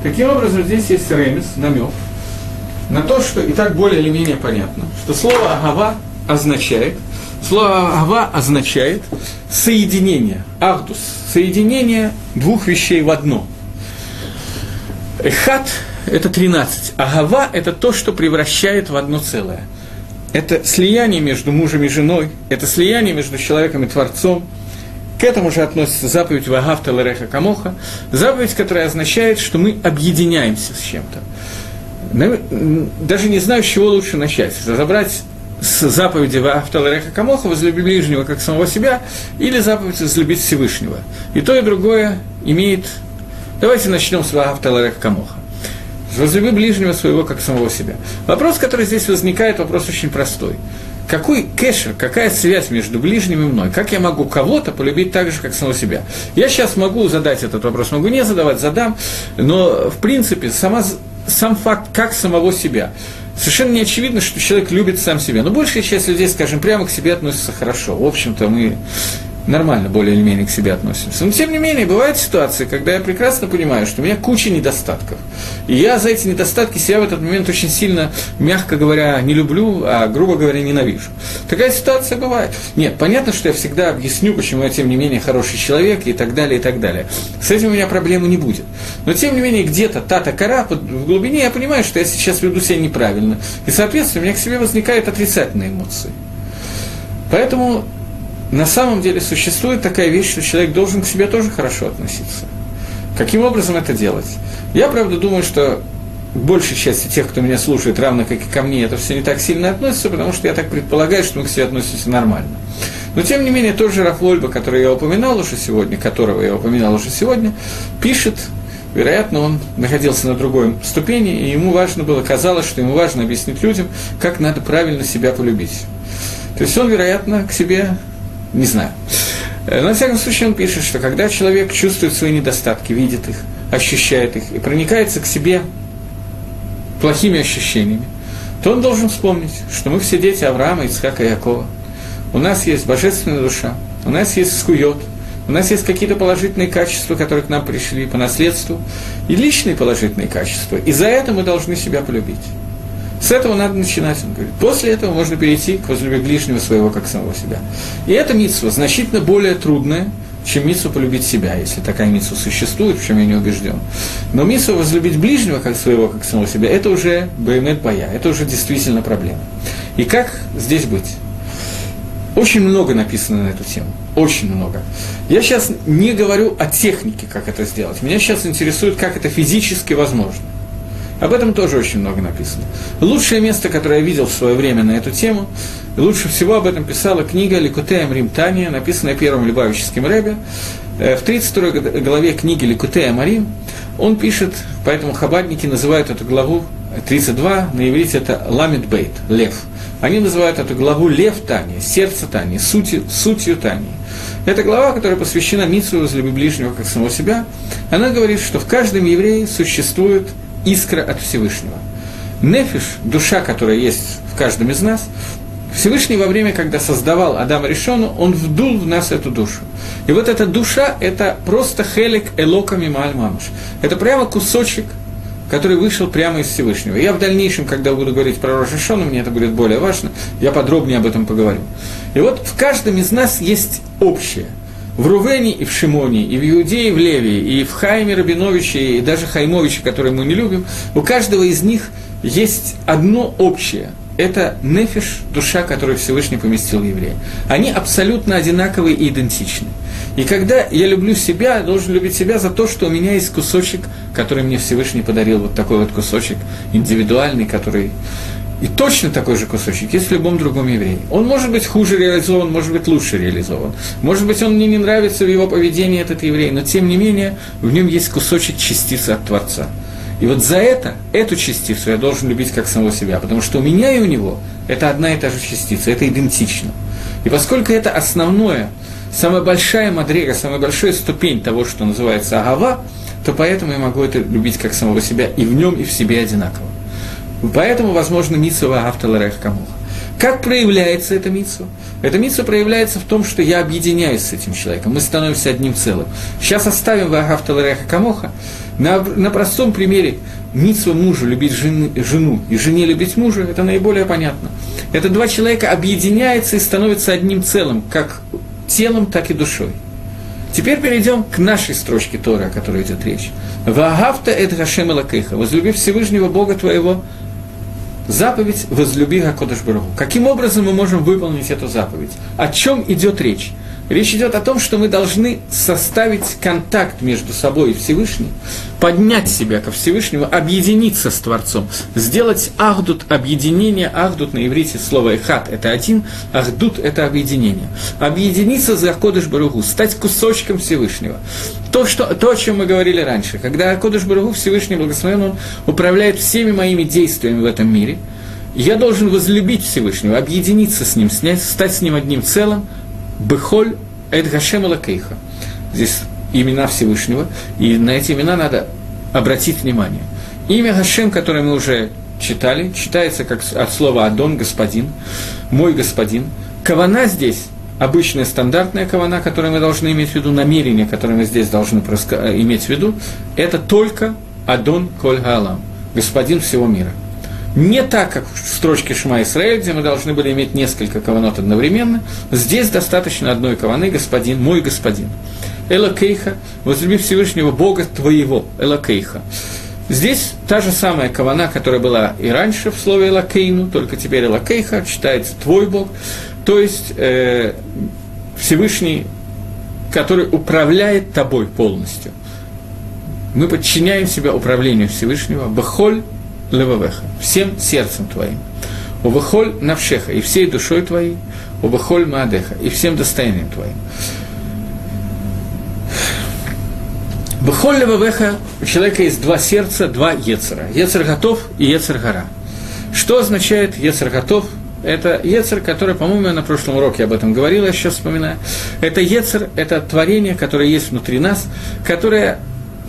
Таким образом, здесь есть ремес, намек, на то, что и так более или менее понятно, что слово «агава» означает, соединение, «ахдус», соединение двух вещей в одно. Эхад – это 13, агава – это то, что превращает в одно целое. Это слияние между мужем и женой, это слияние между человеком и Творцом. К этому же относится заповедь «Ваагавта лареха камоха», заповедь, которая означает, что мы объединяемся с чем-то. Даже не знаю, с чего лучше начать. Разобрать с заповеди «Ваагавта лареха камоха» «возлюби ближнего, как самого себя» или заповедь «возлюбить Всевышнего». И то, и другое имеет… Давайте начнем с «Ваагавта лареха камоха». «Возлюби ближнего своего, как самого себя». Вопрос, который здесь возникает, вопрос очень простой. Какой кэшер, какая связь между ближним и мной? Как я могу кого-то полюбить так же, как самого себя? Я сейчас могу задать этот вопрос, могу не задавать, задам, но, в принципе, сам факт «как самого себя». Совершенно не очевидно, что человек любит сам себя. Но большая часть людей, скажем, прямо к себе относится хорошо. В общем-то, мы… нормально более или менее к себе относимся. Но, тем не менее, бывают ситуации, когда я прекрасно понимаю, что у меня куча недостатков. И я за эти недостатки себя в этот момент очень сильно, мягко говоря, не люблю, а, грубо говоря, ненавижу. Такая ситуация бывает. Нет, понятно, что я всегда объясню, почему я, тем не менее, хороший человек и так далее, и так далее. С этим у меня проблемы не будет. Но, тем не менее, где-то та-та-кара в глубине я понимаю, что я сейчас веду себя неправильно. И, соответственно, у меня к себе возникают отрицательные эмоции. Поэтому… На самом деле существует такая вещь, что человек должен к себе тоже хорошо относиться. Каким образом это делать? Я, правда, думаю, что большей части тех, кто меня слушает, равно как и ко мне, это все не так сильно относится, потому что я так предполагаю, что мы к себе относимся нормально. Но, тем не менее, тот же Рав Лольба, которого я упоминал уже сегодня, пишет, вероятно, он находился на другой ступени, и ему важно было, казалось, что ему важно объяснить людям, как надо правильно себя полюбить. То есть он, вероятно, к себе… Не знаю. Но, во всяком случае, он пишет, что когда человек чувствует свои недостатки, видит их, ощущает их и проникается к себе плохими ощущениями, то он должен вспомнить, что мы все дети Авраама, Ицхака и Якова. У нас есть божественная душа, у нас есть скуйот, у нас есть какие-то положительные качества, которые к нам пришли по наследству, и личные положительные качества. И за это мы должны себя полюбить. С этого надо начинать, он говорит. После этого можно перейти к возлюбе ближнего своего, как самого себя. И эта митсва значительно более трудная, чем митсва полюбить себя, если такая митсва существует, в чем я не убежден. Но митсва возлюбить ближнего, как своего, как самого себя, это уже баймет бая, это уже действительно проблема. И как здесь быть? Очень много написано на эту тему, очень много. Я сейчас не говорю о технике, как это сделать. Меня сейчас интересует, как это физически возможно. Об этом тоже очень много написано. Лучшее место, которое я видел в свое время на эту тему, лучше всего об этом писала книга «Ликутей Амарим Тания», написанная первым Любавичским Ребе. В 32 главе книги «Ликутей Амарим» он пишет, поэтому хабадники называют эту главу 32, на иврите это «Ламед Бейт», «Лев». Они называют эту главу «Лев Тания», «Сердце Тания», «Сутью Тания». Это глава, которая посвящена митсве возлюби ближнего, как самого себя. Она говорит, что в каждом еврее существует искра от Всевышнего. Нефиш, душа, которая есть в каждом из нас, Всевышний во время, когда создавал Адама Ришону, он вдул в нас эту душу. И вот эта душа – это просто хелек элока мимааль мамаш. Это прямо кусочек, который вышел прямо из Всевышнего. Я в дальнейшем, когда буду говорить про Рош Хашона, мне это будет более важно, я подробнее об этом поговорю. И вот в каждом из нас есть общее. В Рувене и в Шимоне, и в Иудее, и в Левии, и в Хайме Рабиновиче, и даже Хаймовиче, который мы не любим, у каждого из них есть одно общее. Это нефиш, душа, которую Всевышний поместил в еврея. Они абсолютно одинаковые и идентичны. И когда я люблю себя, я должен любить себя за то, что у меня есть кусочек, который мне Всевышний подарил, вот такой вот кусочек индивидуальный, который... И точно такой же кусочек есть в любом другом еврее. Он может быть хуже реализован, может быть лучше реализован. Может быть, он мне не нравится в его поведении, этот еврей, но тем не менее в нем есть кусочек частицы от Творца. И вот за это, эту частицу я должен любить как самого себя, потому что у меня и у него это одна и та же частица, это идентично. И поскольку это основное, самая большая мадрега, самая большая ступень того, что называется агава, то поэтому я могу это любить как самого себя и в нем, и в себе одинаково. Поэтому, возможно, митсва автоларех камуха. Как проявляется эта митсва? Эта митсва проявляется в том, что я объединяюсь с этим человеком, мы становимся одним целым. Сейчас оставим вагафталареха камуха. На простом примере митсва мужу любить жену и жене любить мужа, это наиболее понятно. Это два человека объединяются и становятся одним целым, как телом, так и душой. Теперь перейдем к нашей строчке Торы, о которой идет речь. Вагафта эт Гашем элокейха, возлюби Всевышнего Бога твоего. Заповедь «Возлюби Гакодаш Баруху». Каким образом мы можем выполнить эту заповедь? О чем идет речь? Речь идет о том, что мы должны составить контакт между собой и Всевышним, поднять себя ко Всевышнему, объединиться с Творцом, сделать ахдут, объединение, ахдут на иврите слово эхат – это один, ахдут – это объединение. Объединиться с Гакодаш Баруху, стать кусочком Всевышнего. То, о чем мы говорили раньше, когда Гакодаш Баруху, Всевышний Благословен, он управляет всеми моими действиями в этом мире, я должен возлюбить Всевышнего, объединиться с ним, стать с ним одним целым, «Бехоль эт Гашем элокейха». Здесь имена Всевышнего, и на эти имена надо обратить внимание. Имя Гашем, которое мы уже читали, читается как от слова «Адон», «Господин», «Мой господин». Кавана здесь обычная стандартная кавана, которую мы должны иметь в виду, намерение, которое мы здесь должны иметь в виду, это только «Адон коль гаалам», «Господин всего мира». Не так, как в строчке Шма Исраэль, где мы должны были иметь несколько каванот одновременно. Здесь достаточно одной каваны, господин, мой господин. Элокейха, возлюби Всевышнего Бога твоего, элокейха. Здесь та же самая кавана, которая была и раньше в слове элокейну, только теперь элокейха, читается твой Бог. То есть Всевышний, который управляет тобой полностью. Мы подчиняем себя управлению Всевышнего, бахоль, левавеха, всем сердцем твоим, увахоль навшеха, и всей душой твоей, увахоль маадеха, и всем достоянием твоим. Бахоль левавеха, у человека есть два сердца, два ецера. Ецер готов и ецер гора. Что означает ецер готов? Это ецер, который, по-моему, я на прошлом уроке об этом говорил, я сейчас вспоминаю. Это ецер, это творение, которое есть внутри нас, которое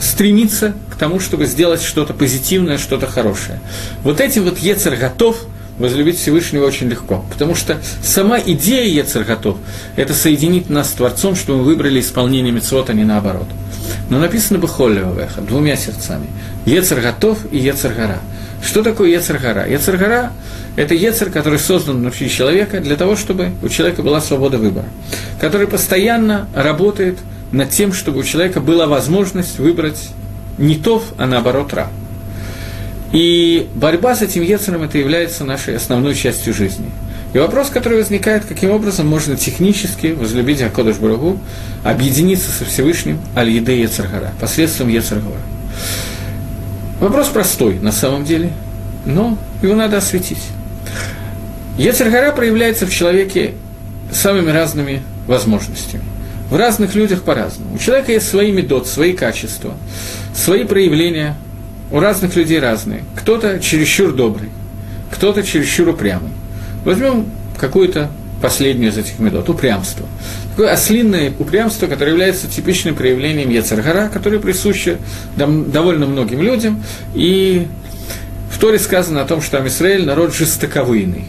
стремится к тому, чтобы сделать что-то позитивное, что-то хорошее. Вот этим вот Ецер готов возлюбить Всевышнего очень легко, потому что сама идея Ецер готов – это соединить нас с Творцом, чтобы мы выбрали исполнение мицвот, а не наоборот. Но написано бы «Холлевавеха» – двумя сердцами. Ецер готов и Ецер гора. Что такое Йецер Гара? Йецер Гара – это Йецер, который создан внутри человека для того, чтобы у человека была свобода выбора, который постоянно работает над тем, чтобы у человека была возможность выбрать не тов, а наоборот ра. И борьба с этим Йецером – это является нашей основной частью жизни. И вопрос, который возникает, каким образом можно технически возлюбить Акодыш Барух Ху, объединиться со Всевышним аль-Еде Йецер Гара, посредством Йецер Гара. Вопрос простой на самом деле, но его надо осветить. Йецер Гара проявляется в человеке самыми разными возможностями. В разных людях по-разному. У человека есть свои медот, свои качества, свои проявления. У разных людей разные. Кто-то чересчур добрый, кто-то чересчур упрямый. Возьмем какую-то последнюю из этих медот – упрямство. Такое ослинное упрямство, которое является типичным проявлением Йецер Гара, которое присуще довольно многим людям. И в Торе сказано о том, что Ам-Исраэль – народ жестоковыйный.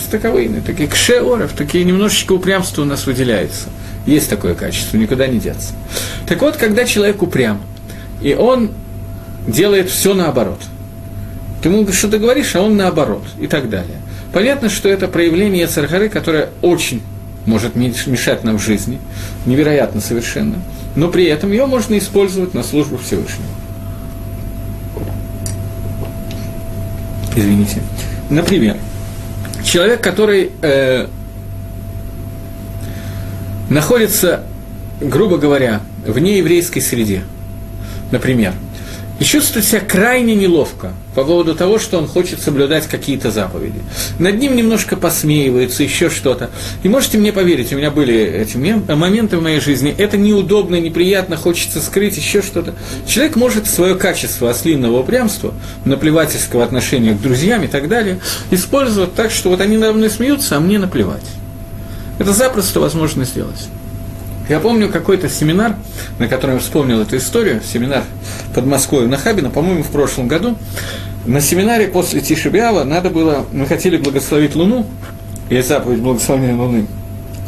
Жестоковыйный, такие кше-оров, такие немножечко упрямство у нас выделяется. Есть такое качество, никуда не деться. Так вот, когда человек упрям, и он делает все наоборот. Ты ему что-то говоришь, а он наоборот, и так далее. Понятно, что это проявление Йецер Гары, которое очень может мешать нам в жизни, невероятно совершенно, но при этом ее можно использовать на службу Всевышнему. Извините. Например, человек, который находится, грубо говоря, в нееврейской среде, например, и чувствует себя крайне неловко по поводу того, что он хочет соблюдать какие-то заповеди. Над ним немножко посмеивается, еще что-то. И можете мне поверить, у меня были эти моменты в моей жизни, это неудобно, неприятно, хочется скрыть, еще что-то. Человек может свое качество ослинного упрямства, наплевательского отношения к друзьям и так далее, использовать так, что вот они надо мной смеются, а мне наплевать. Это запросто возможно сделать. Я помню какой-то семинар, на котором я вспомнил эту историю, семинар под Москвой на Хабина, по-моему, в прошлом году. На семинаре после Тиши Б'ава надо было, мы хотели благословить Луну, есть заповедь благословения Луны.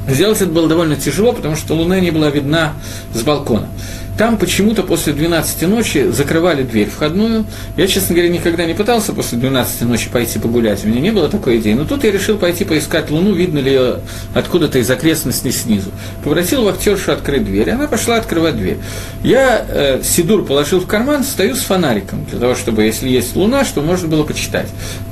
Сделать это было довольно тяжело, потому что Луна не была видна с балкона. Там почему-то после 12 ночи закрывали дверь входную. Я, честно говоря, никогда не пытался после 12 ночи пойти погулять. У меня не было такой идеи. Но тут я решил пойти поискать Луну, видно ли ее откуда-то из окрестностей снизу. Попросил вахтершу открыть дверь. Она пошла открывать дверь. Я сидур положил в карман, стою с фонариком, для того, чтобы, если есть Луна, чтобы можно было почитать.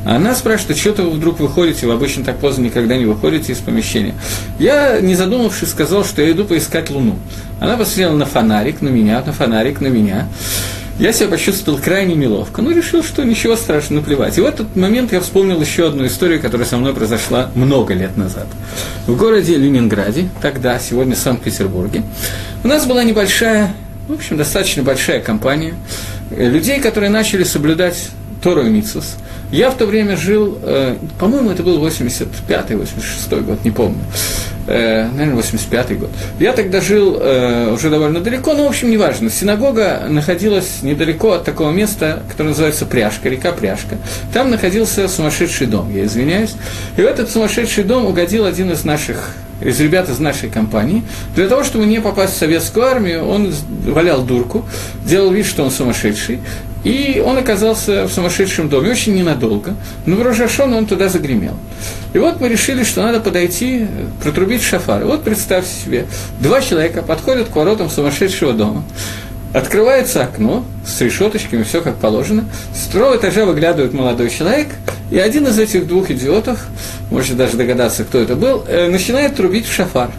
Она спрашивает, что-то вы вдруг выходите, вы обычно так поздно никогда не выходите из помещения. Я, не задумавшись, сказал, что я иду поискать Луну. Она посмотрела на фонарик, на меня. Я себя почувствовал крайне неловко, но решил, что ничего страшного, наплевать. И в этот момент я вспомнил еще одну историю, которая со мной произошла много лет назад. В городе Ленинграде, тогда, сегодня в Санкт-Петербурге, у нас была небольшая, в общем, достаточно большая компания людей, которые начали соблюдать Тору и Мицвос. Я в то время жил, по-моему, это был 85-й, 86-й год, не помню. Наверное, 85-й год. Я тогда жил уже довольно далеко, но, в общем, неважно. Синагога находилась недалеко от такого места, которое называется Пряжка, река Пряжка. Там находился сумасшедший дом, я извиняюсь. И в этот сумасшедший дом угодил один из ребят из нашей компании. Для того, чтобы не попасть в советскую армию, он валял дурку, делал вид, что он сумасшедший. И он оказался в сумасшедшем доме, очень ненадолго, но в Рош-Ашона он туда загремел. И вот мы решили, что надо подойти, протрубить шафар. И вот представьте себе, два человека подходят к воротам сумасшедшего дома, открывается окно с решеточками, все как положено, с второго этажа выглядывает молодой человек, и один из этих двух идиотов, можете даже догадаться, кто это был, начинает трубить в шафар.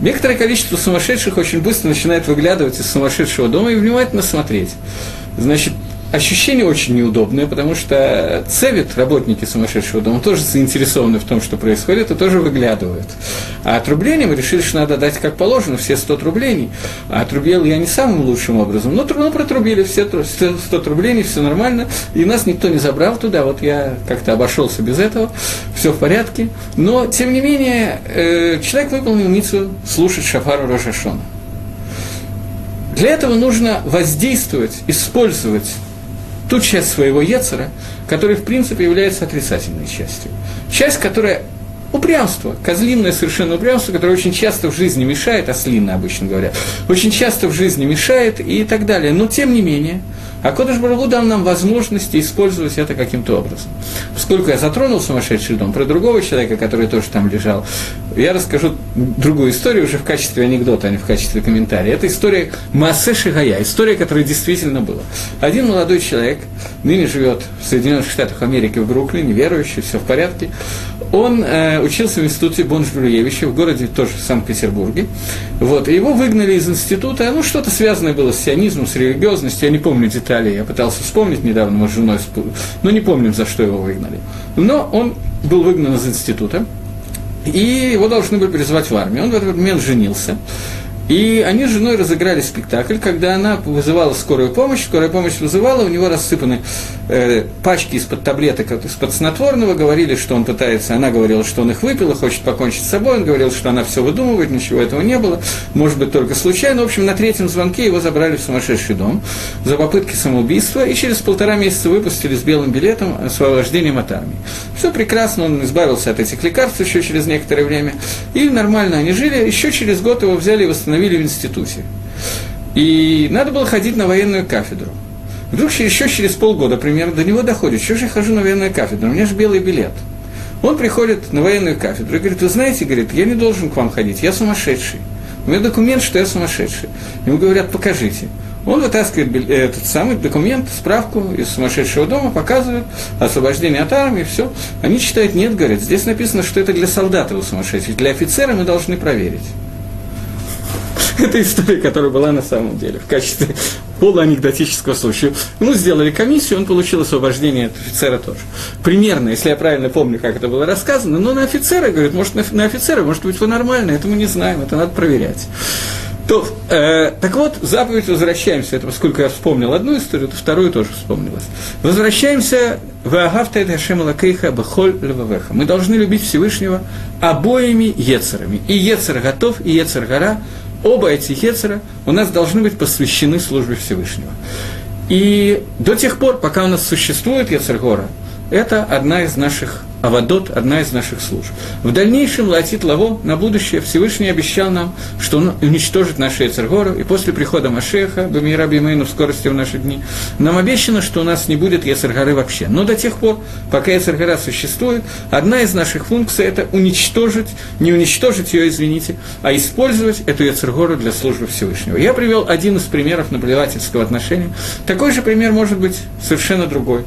Некоторое количество сумасшедших очень быстро начинает выглядывать из сумасшедшего дома и внимательно смотреть. Значит, ощущение очень неудобное, потому что цевит, работники сумасшедшего дома, тоже заинтересованы в том, что происходит, и тоже выглядывают. А отрубление мы решили, что надо дать как положено, все 100 рублений. А отрубил я не самым лучшим образом, но протрубили все 100 рублений, все нормально, и нас никто не забрал туда, вот я как-то обошелся без этого, все в порядке. Но, тем не менее, человек выполнил мицву слушать шафар Рош Ашона. Для этого нужно воздействовать, использовать ту часть своего Йецера, которая, в принципе, является отрицательной частью. Часть, которая упрямство, козлинное совершенно упрямство, которое очень часто в жизни мешает, ослинное обычно говоря, очень часто в жизни мешает и так далее. Но, тем не менее, А Кодыш Барух Ху дал нам возможности использовать это каким-то образом. Поскольку я затронул сумасшедший дом, про другого человека, который тоже там лежал, я расскажу другую историю уже в качестве анекдота, а не в качестве комментария. Это история Маасе Шегая, история, которая действительно была. Один молодой человек, ныне живет в Соединенных Штатах Америки, в Бруклине, верующий, все в порядке. Он учился в институте Бонч-Бруевича в городе, тоже в Санкт-Петербурге. Вот, и его выгнали из института, ну, что-то связанное было с сионизмом, с религиозностью, я не помню детали, я пытался вспомнить недавно, мы с женой, но не помним, за что его выгнали. Но он был выгнан из института, и его должны были призвать в армию. Он в этот момент женился. И они с женой разыграли спектакль, когда она вызывала скорую помощь вызывала, у него рассыпаны пачки из-под таблеток, из-под снотворного, говорили, что он пытается, она говорила, что он их выпил и хочет покончить с собой, он говорил, что она все выдумывает, ничего этого не было, может быть, только случайно. В общем, на третьем звонке его забрали в сумасшедший дом за попытки самоубийства и через 1,5 месяца выпустили с белым билетом, с освобождением от армии. Все прекрасно, он избавился от этих лекарств еще через некоторое время, и нормально они жили, еще через год его взяли и восстановили в институте. И надо было ходить на военную кафедру. Вдруг еще через полгода примерно до него доходит, что же я хожу на военную кафедру, у меня же белый билет. Он приходит на военную кафедру и говорит, вы знаете, говорит, я не должен к вам ходить, я сумасшедший. У меня документ, что я сумасшедший. Ему говорят, покажите. Он вытаскивает этот самый документ, справку из сумасшедшего дома, показывает освобождение от армии, все. Они читают, нет, говорят, здесь написано, что это для солдата у сумасшедших, для офицера мы должны проверить. Это история, которая была на самом деле в качестве полуанекдотического случая. Ну, сделали комиссию, он получил освобождение от офицера тоже. Примерно, если я правильно помню, как это было рассказано, но на офицера, говорит, может, на офицера, может быть, вы нормально, это мы не знаем, это надо проверять. То, так вот, заповедь «Возвращаемся», это поскольку я вспомнил одну историю, то вторую тоже вспомнилось. «Возвращаемся в Агавта эт Ашем Элокейха бехоль левавеха». Мы должны любить Всевышнего обоими ецерами. И ецер готов, и ецер гора. Оба эти ецера у нас должны быть посвящены службе Всевышнего. И до тех пор, пока у нас существует ецер гора, это одна из наших авадот, одна из наших служб. В дальнейшем латит лаво, на будущее, Всевышний обещал нам, что он уничтожит нашу ецер гору, и после прихода Машеха, бемеира беймейну, в скорости в наши дни, нам обещано, что у нас не будет ецер горы вообще. Но до тех пор, пока ецер гора существует, одна из наших функций – это уничтожить, не уничтожить ее, извините, а использовать эту ецер гору для службы Всевышнего. Я привел один из примеров наплевательского отношения. Такой же пример может быть совершенно другой.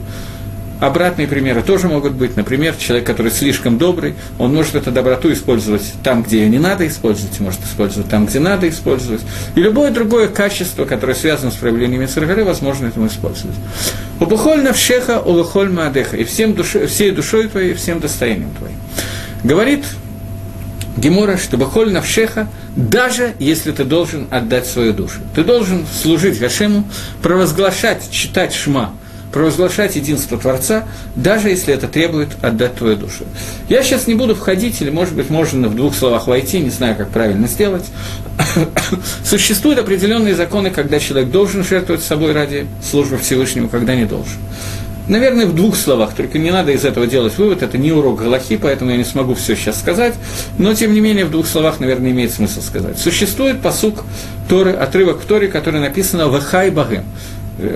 Обратные примеры тоже могут быть. Например, человек, который слишком добрый, он может эту доброту использовать там, где ее не надо использовать, может использовать там, где надо использовать. И любое другое качество, которое связано с проявлением ецер гары, возможно этому использовать. «Убухоль навшеха, улухоль маадеха» – «И всей душой твоей, и всем достоянием твоим». Говорит Гемора, что «бухоль навшеха» – даже если ты должен отдать свою душу. Ты должен служить Гашему, провозглашать, читать Шма, провозглашать единство Творца, даже если это требует отдать твою душу. Я сейчас не буду входить, или, может быть, можно в двух словах войти, не знаю, как правильно сделать. Существуют определенные законы, когда человек должен жертвовать собой ради службы Всевышнему, когда не должен. Наверное, в двух словах, только не надо из этого делать вывод, это не урок Галахи, поэтому я не смогу все сейчас сказать, но, тем не менее, в двух словах, наверное, имеет смысл сказать. Существует пасук Торы, отрывок в Торе, который написано «Вахай Багим».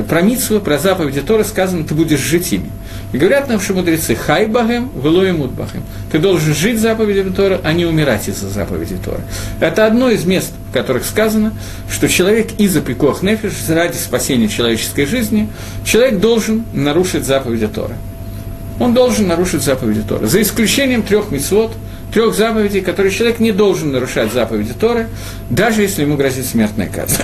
Про митцвы, про заповеди Торы сказано, ты будешь жить ими. И говорят нам, что мудрецы, хай бахем, велой мут бахем. Ты должен жить заповедями Торы, а не умирать из-за заповедей Торы. Это одно из мест, в которых сказано, что человек из-за пикох нефиш, ради спасения человеческой жизни, человек должен нарушить заповеди Торы. Он должен нарушить заповеди Торы. За исключением 3 мицвот, 3 заповедей, которые человек не должен нарушать заповеди Торы, даже если ему грозит смертная казнь.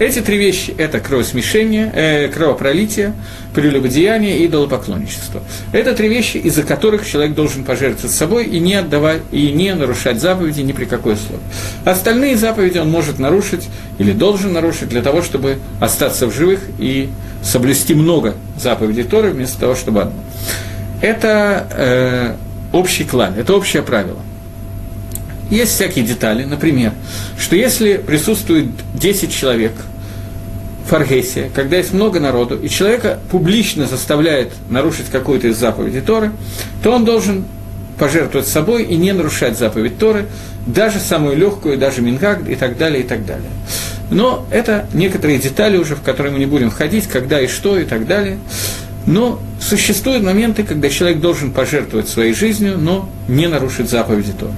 Эти 3 вещи – это кровосмешение, кровопролитие, прелюбодеяние и идолопоклонничество. Это 3 вещи, из-за которых человек должен пожертвовать собой и не отдавать, и не нарушать заповеди ни при какой условии. Остальные заповеди он может нарушить или должен нарушить для того, чтобы остаться в живых и соблюсти много заповедей Торы вместо того, чтобы одну. Это общий клаль, это общее правило. Есть всякие детали, например, что если присутствует 10 человек в Фаргесия, когда есть много народу, и человека публично заставляет нарушить какую-то из заповедей Торы, то он должен пожертвовать собой и не нарушать заповедь Торы, даже самую легкую, даже мингаг и так далее, и так далее. Но это некоторые детали уже, в которые мы не будем входить, когда и что и так далее. Но существуют моменты, когда человек должен пожертвовать своей жизнью, но не нарушить заповеди Торы.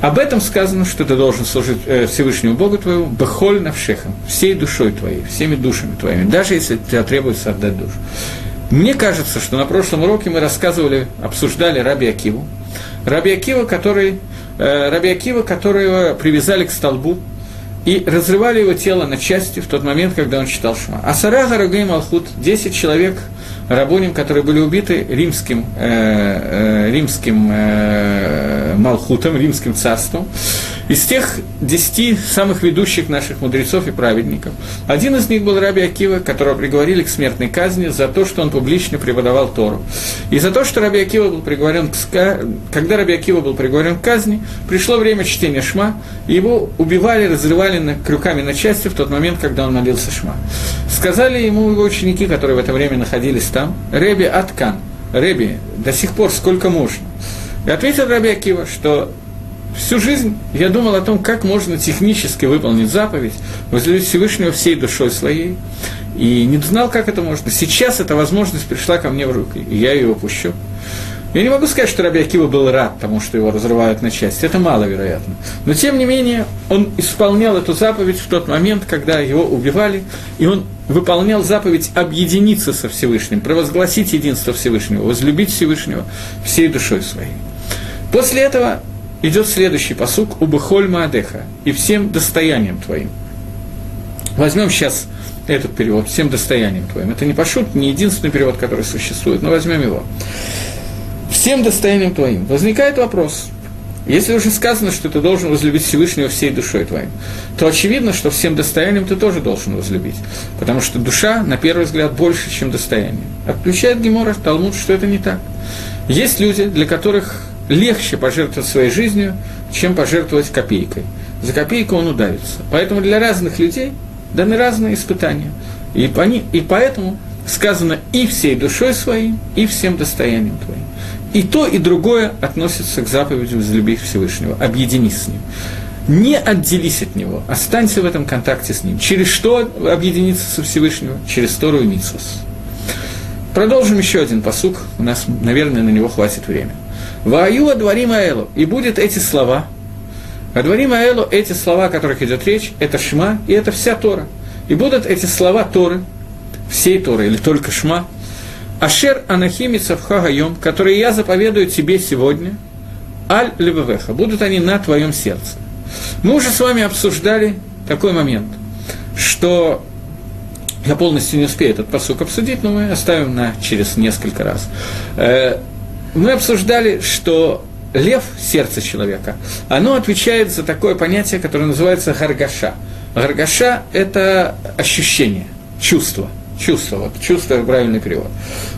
Об этом сказано, что ты должен служить Всевышнему Богу твоему, бехоль навшехом, всей душой твоей, всеми душами твоими, даже если тебе требуется отдать душу. Мне кажется, что на прошлом уроке мы рассказывали, обсуждали Раби Акива, которого привязали к столбу и разрывали его тело на части в тот момент, когда он читал Шма. Асара Гарагей Малхут, 10 человек, рабоним, которые были убиты римским Малхутом, римским царством. Из тех 10 самых ведущих наших мудрецов и праведников, один из них был Раби Акива, которого приговорили к смертной казни за то, что он публично преподавал Тору. И за то, что Раби Акива был приговорен когда Раби Акива был приговорен к казни, пришло время чтения Шма, и его убивали, разрывали крюками на части в тот момент, когда он молился Шма. Сказали ему его ученики, которые в это время находились там: «Реби Аткан, Реби, до сих пор сколько можно?» И ответил Раби Акива, что всю жизнь я думал о том, как можно технически выполнить заповедь, возлюбить Всевышнего всей душой своей, и не знал, как это можно. Сейчас эта возможность пришла ко мне в руки, и я ее упущу. Я не могу сказать, что Раби Акива был рад тому, что его разрывают на части, это маловероятно. Но, тем не менее, он исполнял эту заповедь в тот момент, когда его убивали, и он выполнял заповедь объединиться со Всевышним, провозгласить единство Всевышнего, возлюбить Всевышнего всей душой своей. После этого идет следующий пасук «Убехоль маадеха» и «всем достоянием твоим». Возьмем сейчас этот перевод «всем достоянием твоим». Это не пашут, не единственный перевод, который существует, но возьмем его. «Всем достоянием твоим». Возникает вопрос. Если уже сказано, что ты должен возлюбить Всевышнего всей душой твоим, то очевидно, что всем достоянием ты тоже должен возлюбить, потому что душа, на первый взгляд, больше, чем достояние. Отключает Гемора, Талмуд, что это не так. Есть люди, для которых легче пожертвовать своей жизнью, чем пожертвовать копейкой. За копейку он удавится. Поэтому для разных людей даны разные испытания. И поэтому сказано и всей душой своей, и всем достоянием твоим. И то, и другое относится к заповедям возлюби Всевышнего. Объединись с ним. Не отделись от него. Останься в этом контакте с ним. Через что объединиться со Всевышнего? Через Тору и Мицвос. Продолжим еще один пасук. У нас, наверное, на него хватит времени. «Вааю адварим аэлу» – и будут эти слова. «Адварим аэлу» – эти слова, о которых идет речь, это Шма, и это вся Тора. И будут эти слова Торы, всей Торы, или только Шма. «Ашер анахи мицавха гайом», которые я заповедую тебе сегодня, «аль лебевеха», будут они на твоем сердце. Мы уже с вами обсуждали такой момент, что я полностью не успею этот пасук обсудить, но мы оставим на через несколько раз. Мы обсуждали, что лев, сердце человека, оно отвечает за такое понятие, которое называется гаргаша. Гаргаша – это ощущение, чувство. Чувство – правильный перевод.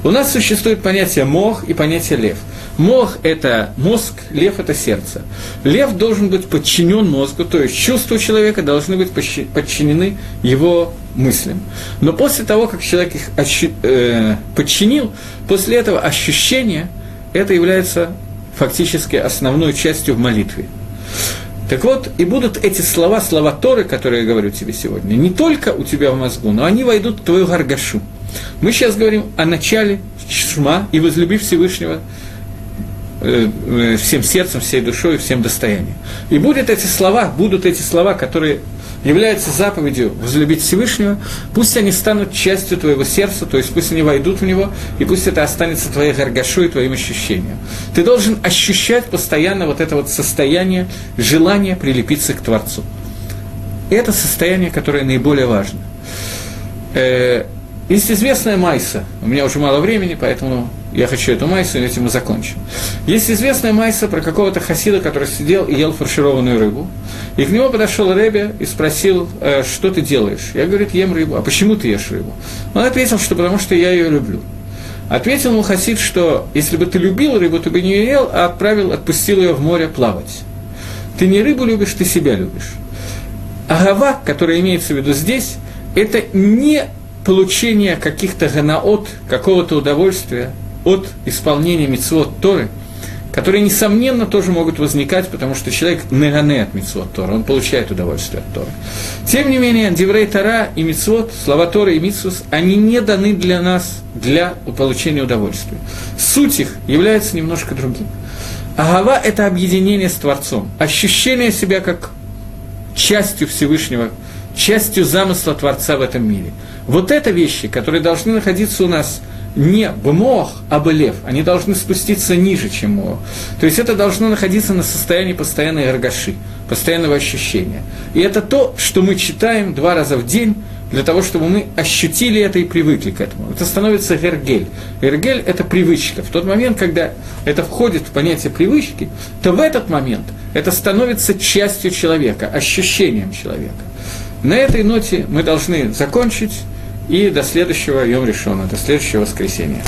У нас существует понятие мох и понятие лев. Мох – это мозг, лев – это сердце. Лев должен быть подчинен мозгу, то есть чувства человека должны быть подчинены его мыслям. Но после того, как человек их подчинил, после этого ощущение – это является фактически основной частью в молитве. Так вот, и будут эти слова, слова Торы, которые я говорю тебе сегодня, не только у тебя в мозгу, но они войдут в твою гаргашу. Мы сейчас говорим о начале Шма и возлюби Всевышнего всем сердцем, всей душой и всем достоянием. И будут эти слова, которые являются заповедью возлюбить Всевышнего, пусть они станут частью твоего сердца, то есть пусть они войдут в него, и пусть это останется твоей гаргашой, твоим ощущением. Ты должен ощущать постоянно вот это вот состояние, желание прилепиться к Творцу. Это состояние, которое наиболее важно. Есть известная майса, у меня уже мало времени, поэтому я хочу эту майсу, и этим мы закончим. Есть известная майса про какого-то хасида, который сидел и ел фаршированную рыбу. И к нему подошел Ребе и спросил, что ты делаешь? Я, говорит, ем рыбу. А почему ты ешь рыбу? Он ответил, что потому что я ее люблю. Ответил ему хасид, что если бы ты любил рыбу, ты бы не ел, а отпустил ее в море плавать. Ты не рыбу любишь, ты себя любишь. Агава, которая имеется в виду здесь, это не получение каких-то ганаот, какого-то удовольствия от исполнения мицвот Торы, которые, несомненно, тоже могут возникать, потому что человек нагане от мицвот Тора, он получает удовольствие от Торы. Тем не менее, Деврей Тора и мицвот, слова Торы и мицвот, они не даны для нас для получения удовольствия. Суть их является немножко другим. Агава – это объединение с Творцом, ощущение себя как частью Всевышнего, частью замысла Творца в этом мире. Вот это вещи, которые должны находиться у нас не бмох, а бэлев. Они должны спуститься ниже, чем мох. То есть это должно находиться на состоянии постоянной эргаши, постоянного ощущения. И это то, что мы читаем 2 раза в день, для того, чтобы мы ощутили это и привыкли к этому. Это становится гергель. Гергель – это привычка. В тот момент, когда это входит в понятие привычки, то в этот момент это становится частью человека, ощущением человека. На этой ноте мы должны закончить. И до следующего Йом Ришона, до следующего воскресенья.